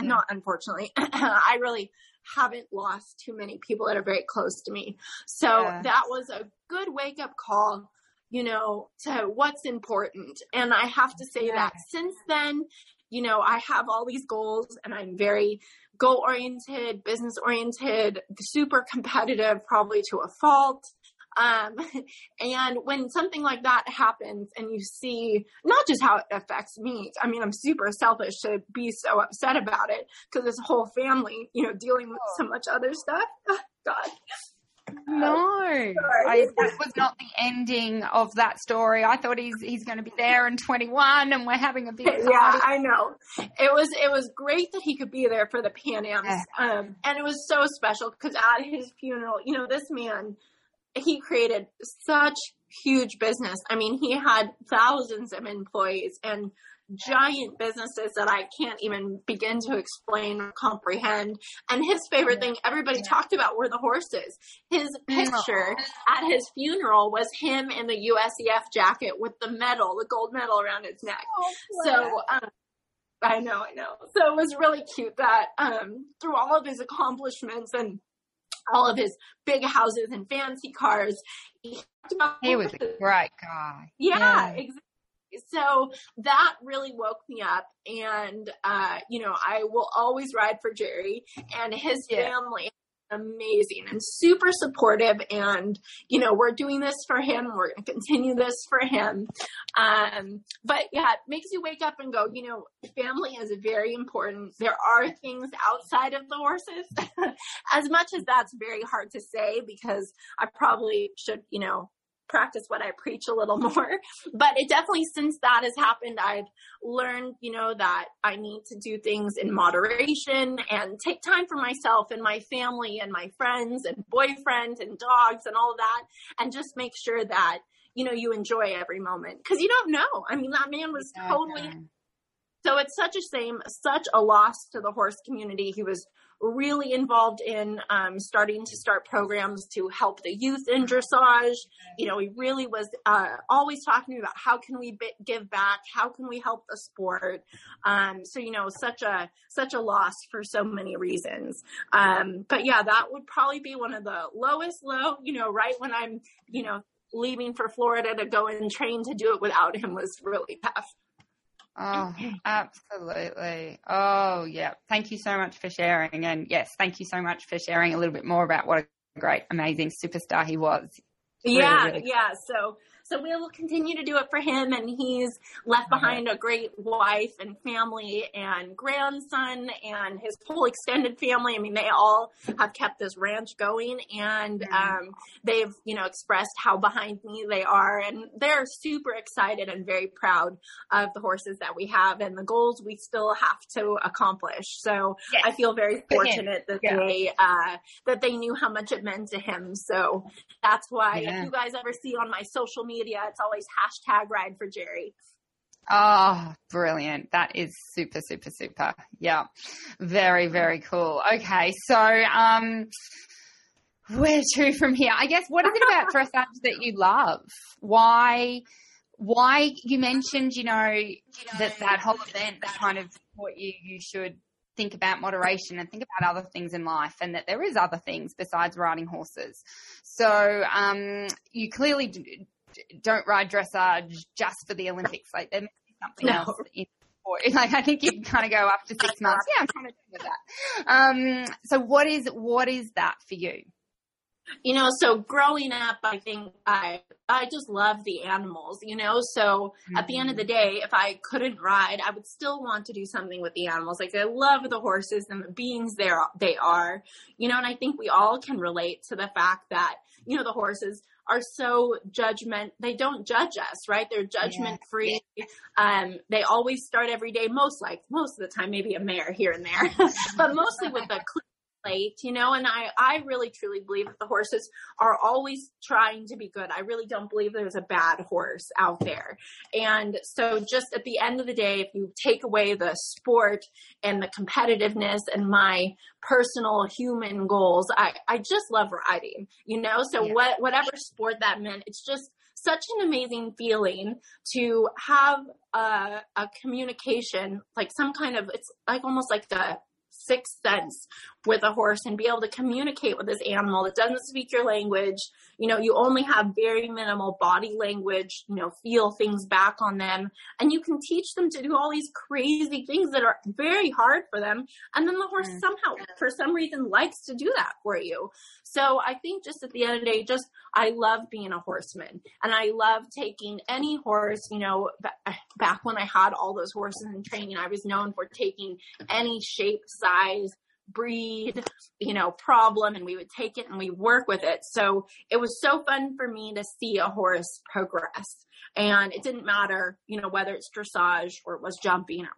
not unfortunately, I really haven't lost too many people that are very close to me. So that was a good wake up call, you know, to what's important. And I have to say that since then, you know, I have all these goals, and I'm very goal-oriented, business-oriented, super competitive, probably to a fault. And when something like that happens and you see not just how it affects me, I mean, I'm super selfish to be so upset about it, because this whole family, you know, dealing with so much other stuff. God. No. That was not the ending of that story. I thought he's going to be there in 21, and we're having a big party. Yeah, I know. It was great that he could be there for the Pan Ams. And it was so special, because at his funeral, you know, this man, he created such huge business. I mean, he had thousands of employees and giant businesses that I can't even begin to explain or comprehend. And his favorite thing everybody talked about were the horses. His picture at his funeral was him in the USEF jacket with the medal, the gold medal around his neck. I know. So it was really cute that through all of his accomplishments and all of his big houses and fancy cars, he was a great guy. Yeah, exactly. So that really woke me up, and, you know, I will always ride for Jerry and his family. Amazing and super supportive, and, you know, we're doing this for him. We're going to continue this for him. But yeah, it makes you wake up and go, you know, family is very important. There are things outside of the horses, as much as that's very hard to say, because I probably should, you know, practice what I preach a little more, but it definitely, since that has happened, I've learned, you know, that I need to do things in moderation and take time for myself and my family and my friends and boyfriend and dogs and all that, and just make sure that, you know, you enjoy every moment because you don't know. I mean, that man was totally. So it's such a shame, such a loss to the horse community. He was really involved in starting programs to help the youth in dressage. You know, he really was always talking about how can we give back? How can we help the sport? So, you know, such a loss for so many reasons. But yeah, that would probably be one of the lowest low, you know, right when I'm, you know, leaving for Florida to go and train to do it without him was really tough. Oh, absolutely. Oh, yeah. Thank you so much for sharing. And yes, thank you so much for sharing a little bit more about what a great, amazing superstar he was. Really, really. So we will continue to do it for him. And he's left behind a great wife and family and grandson and his whole extended family. I mean, they all have kept this ranch going, and they've, you know, expressed how behind me they are. And they're super excited and very proud of the horses that we have and the goals we still have to accomplish. So I feel very fortunate that they knew how much it meant to him. So that's why if you guys ever see on my social media, it's always #RideForJerry. Oh, brilliant. That is super, super, super. Yeah. Very, very cool. Okay. So, where to from here? I guess, what is it about dressage that you love? Why you mentioned, you know that whole event that kind of taught you should think about moderation and think about other things in life, and that there is other things besides riding horses. So, you clearly don't ride dressage just for the Olympics. Like, there must be something else in sport. Like, I think you kind of go after 6 months. Yeah, I'm kind of done with that. So what is that for you? You know, so growing up, I think I just love the animals, you know, so at the end of the day, if I couldn't ride, I would still want to do something with the animals. Like, I love the horses and the beings they are, you know, and I think we all can relate to the fact that, you know, the horses are so they don't judge us, right? They're judgment free. Yeah. They always start every day, most of the time, maybe a mare here and there, but mostly with the plate, you know, and I really truly believe that the horses are always trying to be good. I really don't believe there's a bad horse out there. And so just at the end of the day, if you take away the sport and the competitiveness and my personal human goals, I just love riding, you know, so whatever sport that meant, it's just such an amazing feeling to have a communication, like some kind of, it's like almost like the sixth sense with a horse, and be able to communicate with this animal that doesn't speak your language. You know, you only have very minimal body language, you know, feel things back on them, and you can teach them to do all these crazy things that are very hard for them. And then the horse somehow, for some reason, likes to do that for you. So I think just at the end of the day, I love being a horseman, and I love taking any horse, you know, back when I had all those horses in training, I was known for taking any shape, size, breed, you know, problem, and we would take it and we work with it. So it was so fun for me to see a horse progress, and it didn't matter, you know, whether it's dressage or it was jumping or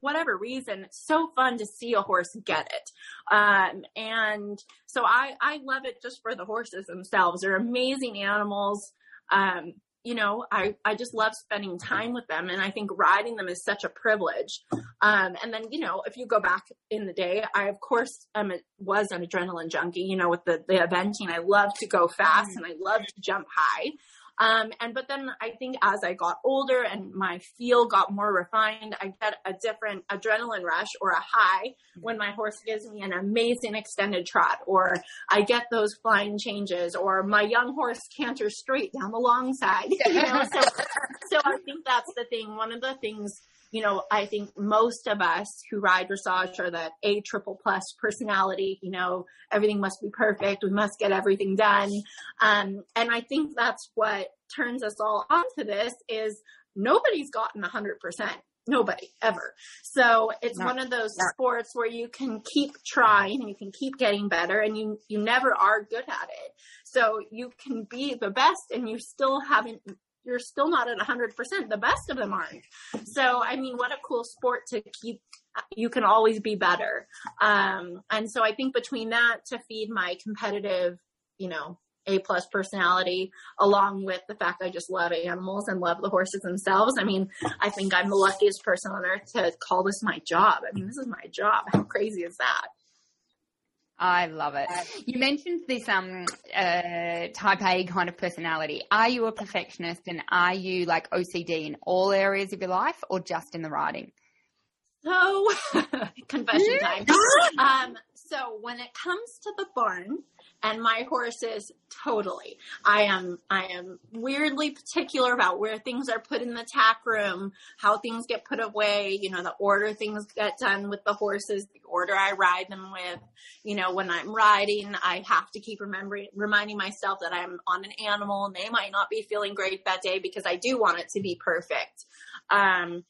whatever reason. It's so fun to see a horse get it, and so I love it just for the horses themselves. They're amazing animals. You know, I just love spending time with them, and I think riding them is such a privilege. And then, you know, if you go back in the day, I, of course, was an adrenaline junkie, you know, with the eventing. I love to go fast and I love to jump high. But then I think as I got older and my feel got more refined, I get a different adrenaline rush or a high when my horse gives me an amazing extended trot, or I get those flying changes, or my young horse canters straight down the long side. You know? So I think that's the thing. One of the things, you know, I think most of us who ride dressage are that AAA+ personality, you know, everything must be perfect. We must get everything done. And I think that's what turns us all on to this, is nobody's gotten 100%. Nobody ever. So it's one of those sports where you can keep trying and you can keep getting better, and you never are good at it. So you can be the best and you still haven't, you're still not at 100%. The best of them aren't. So, I mean, what a cool sport to keep. You can always be better. And so I think between that to feed my competitive, you know, A+ personality, along with the fact I just love animals and love the horses themselves. I mean, I think I'm the luckiest person on earth to call this my job. I mean, this is my job. How crazy is that? I love it. You mentioned this type A kind of personality. Are you a perfectionist, and are you like OCD in all areas of your life, or just in the riding? So, confession time. So when it comes to the barn and my horses, totally. I am weirdly particular about where things are put in the tack room, how things get put away, you know, the order things get done with the horses, the order I ride them with. You know, when I'm riding, I have to keep reminding myself that I'm on an animal and they might not be feeling great that day, because I do want it to be perfect. And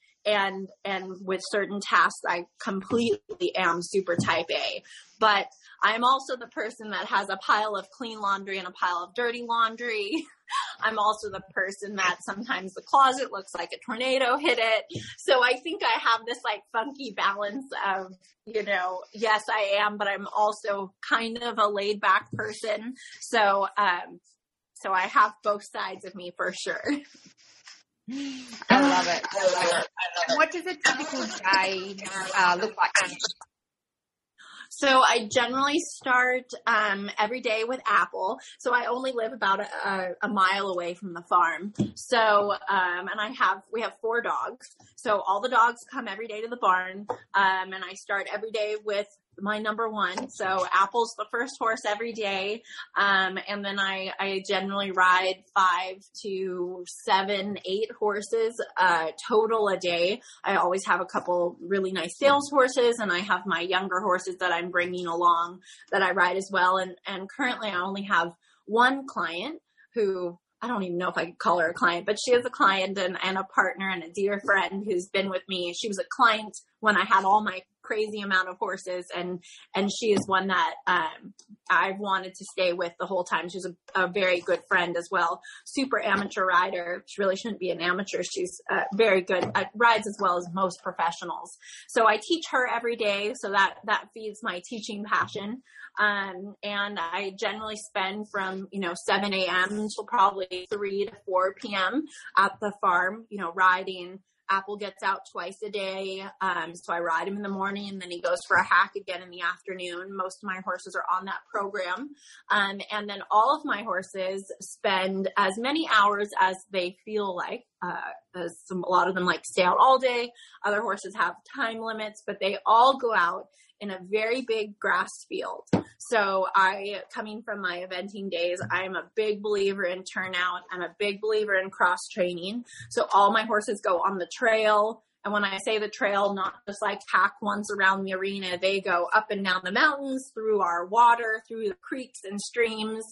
with certain tasks, I completely am super type A. But I'm also the person that has a pile of clean laundry and a pile of dirty laundry. I'm also the person that sometimes the closet looks like a tornado hit it. So I think I have this like funky balance of, you know, yes, I am, but I'm also kind of a laid back person. So, so I have both sides of me for sure. I love it. What does a typical day look like? So I generally start every day with Apple. So I only live about a mile away from the farm. So and we have 4 dogs. So all the dogs come every day to the barn, and I start every day with my number one. So Apple's the first horse every day. And then I generally ride 5 to 7, 8 horses, total a day. I always have a couple really nice sales horses, and I have my younger horses that I'm bringing along that I ride as well. And currently I only have one client who, I don't even know if I could call her a client, but she is a client and a partner and a dear friend who's been with me. She was a client when I had all my crazy amount of horses, and she is one that I've wanted to stay with the whole time. She's a very good friend as well, super amateur rider. She really shouldn't be an amateur. She's very good at rides as well as most professionals. So I teach her every day, so that feeds my teaching passion. And I generally spend from, you know, 7 a.m. till probably 3 to 4 p.m. at the farm, you know, riding. Apple gets out twice a day, so I ride him in the morning, and then he goes for a hack again in the afternoon. Most of my horses are on that program, and then all of my horses spend as many hours as they feel like. A lot of them like stay out all day. Other horses have time limits, but they all go out in a very big grass field. So coming from my eventing days, I'm a big believer in turnout. I'm a big believer in cross training. So all my horses go on the trail. And when I say the trail, not just like hack once around the arena, they go up and down the mountains, through our water, through the creeks and streams,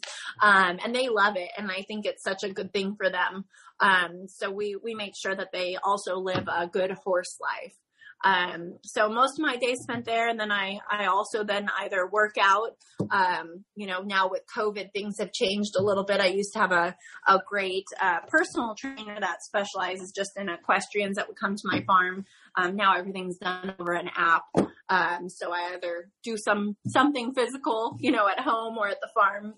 and they love it. And I think it's such a good thing for them. So we make sure that they also live a good horse life. So most of my day spent there, and then I also then either work out, you know, now with COVID things have changed a little bit. I used to have a great, personal trainer that specializes just in equestrians that would come to my farm. Now everything's done over an app. So I either do something physical, you know, at home or at the farm,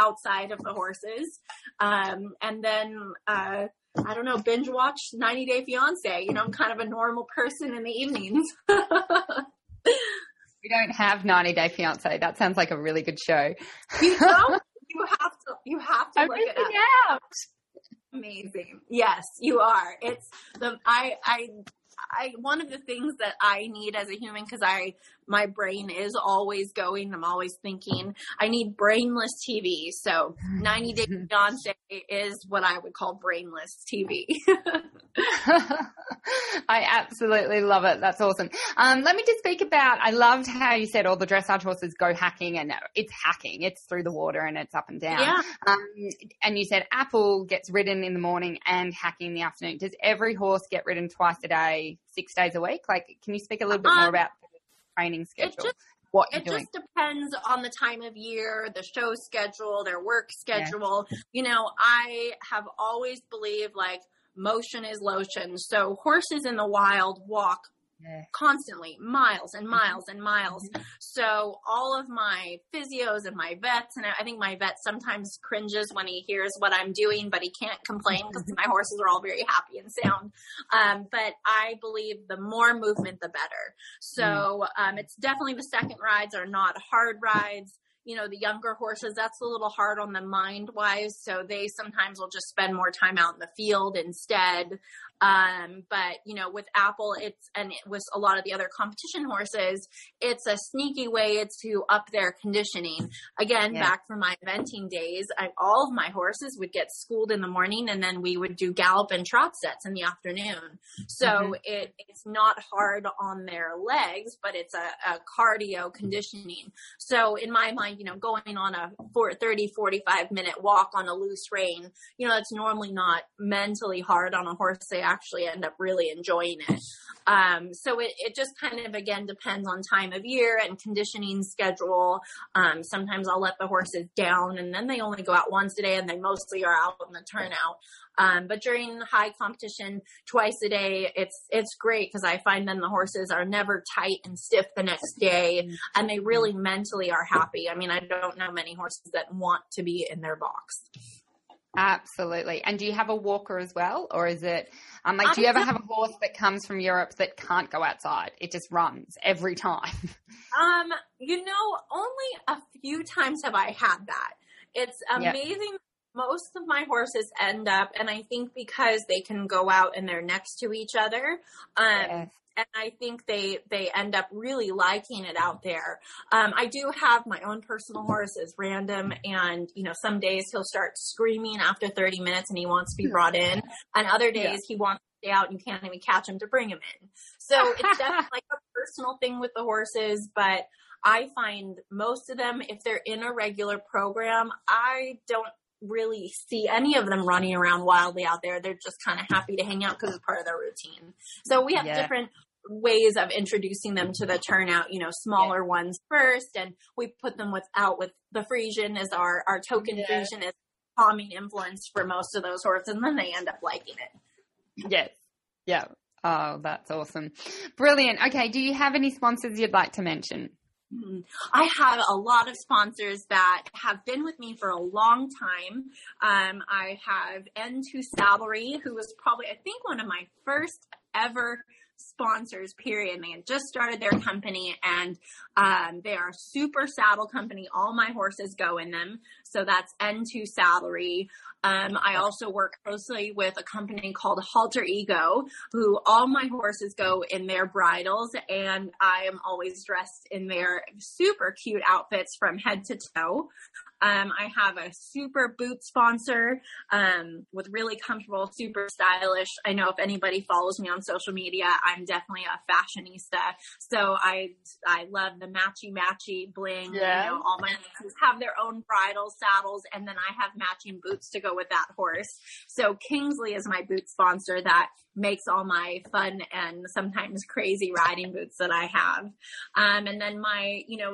outside of the horses. And then, I don't know, binge watch 90 Day Fiancé. You know, I'm kind of a normal person in the evenings. We don't have 90 Day Fiancé. That sounds like a really good show. You don't? You have to look it up. Amazing. Yes, you are. It's the I one of the things that I need as a human, because my brain is always going, I'm always thinking, I need brainless TV. So 90 Day Fiancé is what I would call brainless TV. I absolutely love it. That's awesome. Let me just speak about, I loved how you said all the dressage horses go hacking, and it's hacking. It's through the water and it's up and down. Yeah. And you said Apple gets ridden in the morning and hacking in the afternoon. Does every horse get ridden twice a day, 6 days a week? Like, can you speak a little bit more about the training schedule? It just depends on the time of year, the show schedule, their work schedule. Yeah. You know, I have always believed like motion is lotion. So horses in the wild walk constantly, miles and miles and miles. Mm-hmm. So all of my physios and my vets, and I think my vet sometimes cringes when he hears what I'm doing, but he can't complain because my horses are all very happy and sound. But I believe the more movement, the better. So it's definitely the second rides are not hard rides. You know, the younger horses, that's a little hard on the mind wise. So they sometimes will just spend more time out in the field instead. But you know, with Apple, with a lot of the other competition horses, it's a sneaky way to up their conditioning. Again, back from my eventing days, all of my horses would get schooled in the morning and then we would do gallop and trot sets in the afternoon. So it's not hard on their legs, but it's a cardio conditioning. So in my mind, you know, going on a 45 minute walk on a loose rein, you know, that's normally not mentally hard on a horse. They actually end up really enjoying it. So it just kind of, again, depends on time of year and conditioning schedule. Sometimes I'll let the horses down and then they only go out once a day and they mostly are out in the turnout. But during high competition, twice a day, it's great because I find then the horses are never tight and stiff the next day and they really mentally are happy. I mean, I don't know many horses that want to be in their box. Absolutely. And do you have a walker as well? Or is it, do you ever have a horse that comes from Europe that can't go outside? It just runs every time. You know, only a few times have I had that. It's amazing. Yep. Most of my horses end up, and I think because they can go out and they're next to each other, and I think they end up really liking it out there. I do have my own personal horse is random, and you know, some days he'll start screaming after 30 minutes and he wants to be brought in, and other days he wants to stay out and you can't even catch him to bring him in. So it's definitely like a personal thing with the horses, but I find most of them, if they're in a regular program, I don't really see any of them running around wildly out there. They're just kind of happy to hang out because it's part of their routine. So we have different ways of introducing them to the turnout, you know, smaller ones first, and we put them with the Friesian as our token. Friesian is calming influence for most of those horses, and then they end up liking it. Oh, that's awesome. Brilliant. Okay, do you have any sponsors you'd like to mention? I have a lot of sponsors that have been with me for a long time. I have N2 Saddlery, who was probably, I think, one of my first ever sponsors, period. And they had just started their company, and they are a super saddle company. All my horses go in them. So that's N2 Saddlery. I also work closely with a company called Halter Ego, who all my horses go in their bridles, and I am always dressed in their super cute outfits from head to toe. I have a super boot sponsor, with really comfortable, super stylish. I know if anybody follows me on social media, I'm definitely a fashionista. So I love the matchy bling. Yeah. You know, all my horses have their own bridles, saddles, and then I have matching boots to go with that horse. So Kingsley is my boot sponsor that makes all my fun and sometimes crazy riding boots that I have. And then my, you know,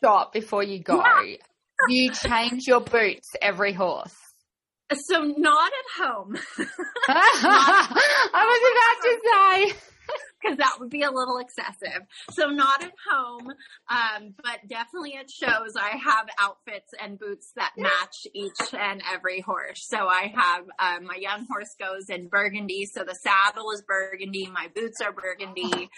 stop before you go. Yeah. You change your boots every horse. So not at home. I was about to say. Because that would be a little excessive. So not at home, but definitely at shows. I have outfits and boots that match each and every horse. So I have my young horse goes in burgundy. So the saddle is burgundy. My boots are burgundy.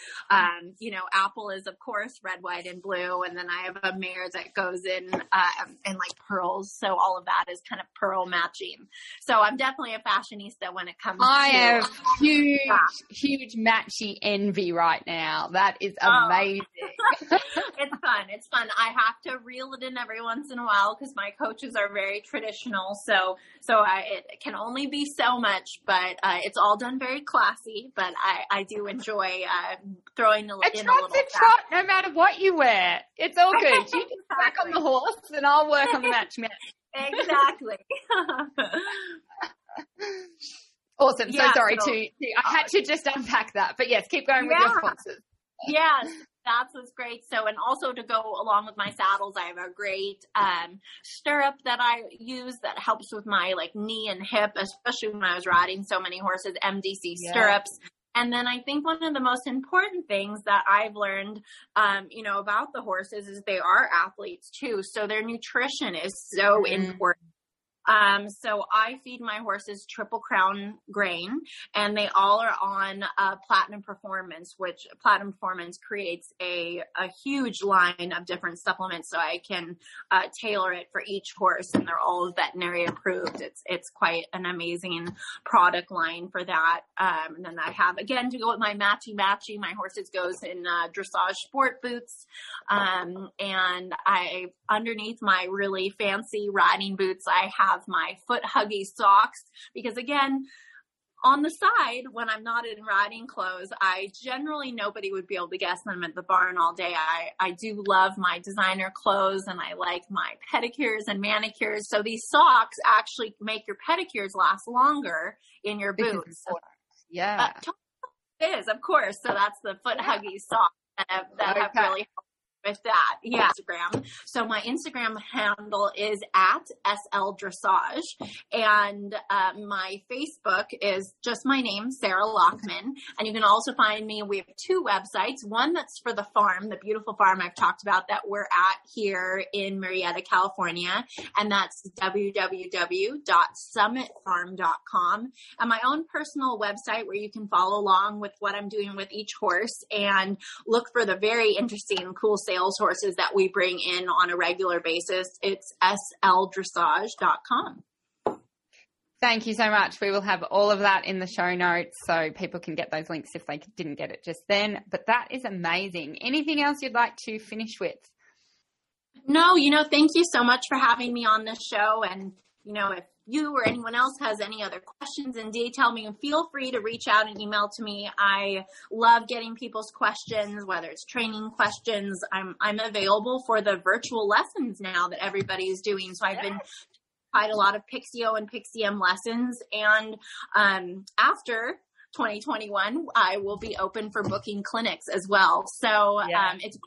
You know, Apple is, of course, red, white, and blue. And then I have a mare that goes in like pearls. So all of that is kind of pearl matching. So I'm definitely a fashionista when it comes to have huge matchy envy right now. That is amazing. It's fun. I have to reel it in every once in a while because my coaches are very traditional, so it can only be so much, but it's all done very classy, but I do enjoy throwing the in a little trot no matter what you wear. It's all good. You can work on the horse and I'll work on the match. Exactly. Awesome. Yeah, so sorry I had to just unpack that, but yes, keep going with your sponsors. Yes, that was great. So, and also to go along with my saddles, I have a great stirrup that I use that helps with my like knee and hip, especially when I was riding so many horses, MDC stirrups. And then I think one of the most important things that I've learned, about the horses is they are athletes too. So their nutrition is so important. So I feed my horses Triple Crown grain, and they all are on Platinum Performance, which Platinum Performance creates a huge line of different supplements. So I can tailor it for each horse, and they're all veterinary approved. It's quite an amazing product line for that. And then I have, again, to go with my matchy, my horses goes in dressage sport boots. And I, underneath my really fancy riding boots, I have my Foot Huggy socks, because again, on the side, when I'm not in riding clothes, I generally, nobody would be able to guess that I'm at the barn all day. I do love my designer clothes, and I like my pedicures and manicures. So these socks actually make your pedicures last longer in your boots. Yeah. It is, of course. So that's the Foot Huggy socks that have really helped with that. Yeah. Instagram. So my Instagram handle is at SL Dressage, and my Facebook is just my name, Sarah Lockman. And you can also find me. We have two websites. One that's for the farm, the beautiful farm I've talked about that we're at here in Murrieta, California. And that's www.summitfarm.com, and my own personal website where you can follow along with what I'm doing with each horse and look for the very interesting, cool sales horses that we bring in on a regular basis. It's sldressage.com. Thank you so much. We will have all of that in the show notes so people can get those links if they didn't get it just then. But that is amazing. Anything else you'd like to finish with? No, thank you so much for having me on this show. And, if you or anyone else has any other questions in detail, feel free to reach out and email to me. I love getting people's questions, whether it's training questions. I'm available for the virtual lessons now that everybody's doing. So I've been quite a lot of Pixio and Pixium lessons. And after 2021, I will be open for booking clinics as well. So it's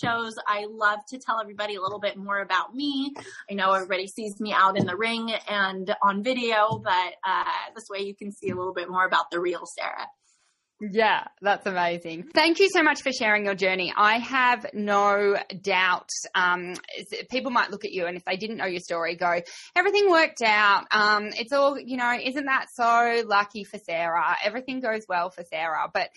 shows. I love to tell everybody a little bit more about me. I know everybody sees me out in the ring and on video, but this way you can see a little bit more about the real Sarah. Yeah, that's amazing. Thank you so much for sharing your journey. I have no doubt people might look at you and if they didn't know your story, go, everything worked out. It's all, isn't that so lucky for Sarah? Everything goes well for Sarah. But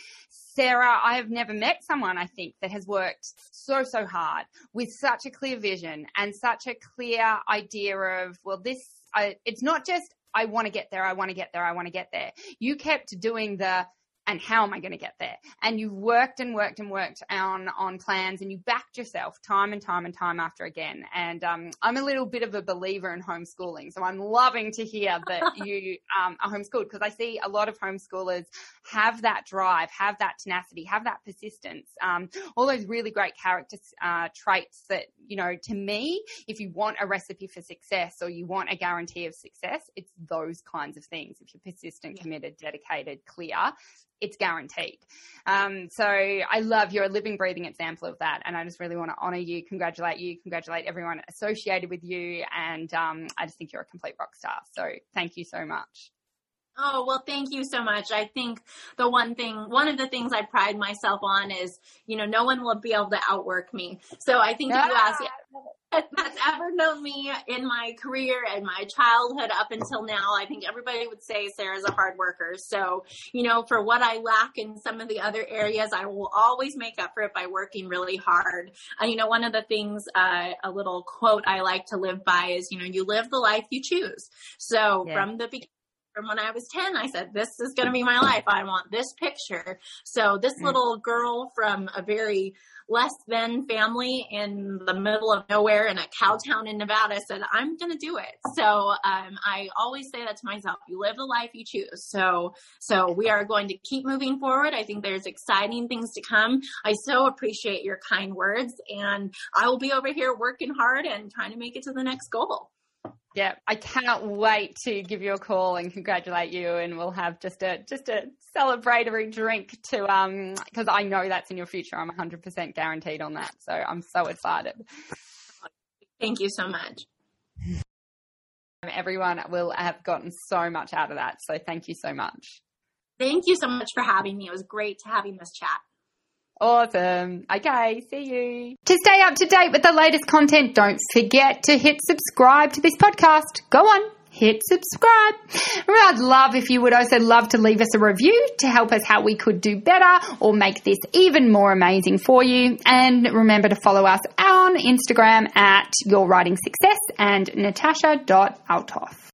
Sarah, I have never met someone, I think, that has worked so hard with such a clear vision and such a clear idea of, it's not just I want to get there, I want to get there, I want to get there. You kept doing the and how am I going to get there? And you worked and worked and worked on plans, and you backed yourself time and time and time after again. And I'm a little bit of a believer in homeschooling, so I'm loving to hear that you are homeschooled, because I see a lot of homeschoolers have that drive, have that tenacity, have that persistence, all those really great character traits that, to me, if you want a recipe for success or you want a guarantee of success, it's those kinds of things. If you're persistent, committed, dedicated, clear, it's guaranteed. So I love you're a living, breathing example of that. And I just really want to honor you, congratulate you, congratulate everyone associated with you. And I just think you're a complete rock star. So thank you so much. Oh, well, thank you so much. I think one of the things I pride myself on is, no one will be able to outwork me. So I think if you ask that's ever known me in my career and my childhood up until now, I think everybody would say Sarah's a hard worker. So, for what I lack in some of the other areas, I will always make up for it by working really hard. And, one of the things, a little quote I like to live by is, you live the life you choose. So from the beginning, from when I was 10, I said, this is going to be my life. I want this picture. So this little girl from a very less than family in the middle of nowhere in a cow town in Nevada said, I'm going to do it. So I always say that to myself, you live the life you choose. So we are going to keep moving forward. I think there's exciting things to come. I so appreciate your kind words, and I will be over here working hard and trying to make it to the next goal. Yeah, I cannot wait to give you a call and congratulate you, and we'll have just a celebratory drink to because I know that's in your future. I'm 100% guaranteed on that. So I'm so excited. Thank you so much. Everyone will have gotten so much out of that. So thank you so much. Thank you so much for having me. It was great to having this chat. Awesome. Okay, see you. To stay up to date with the latest content, don't forget to hit subscribe to this podcast. Go on, hit subscribe. I'd love if you would also love to leave us a review to help us how we could do better or make this even more amazing for you. And remember to follow us on Instagram at YourWritingSuccess and Natasha.Althoff.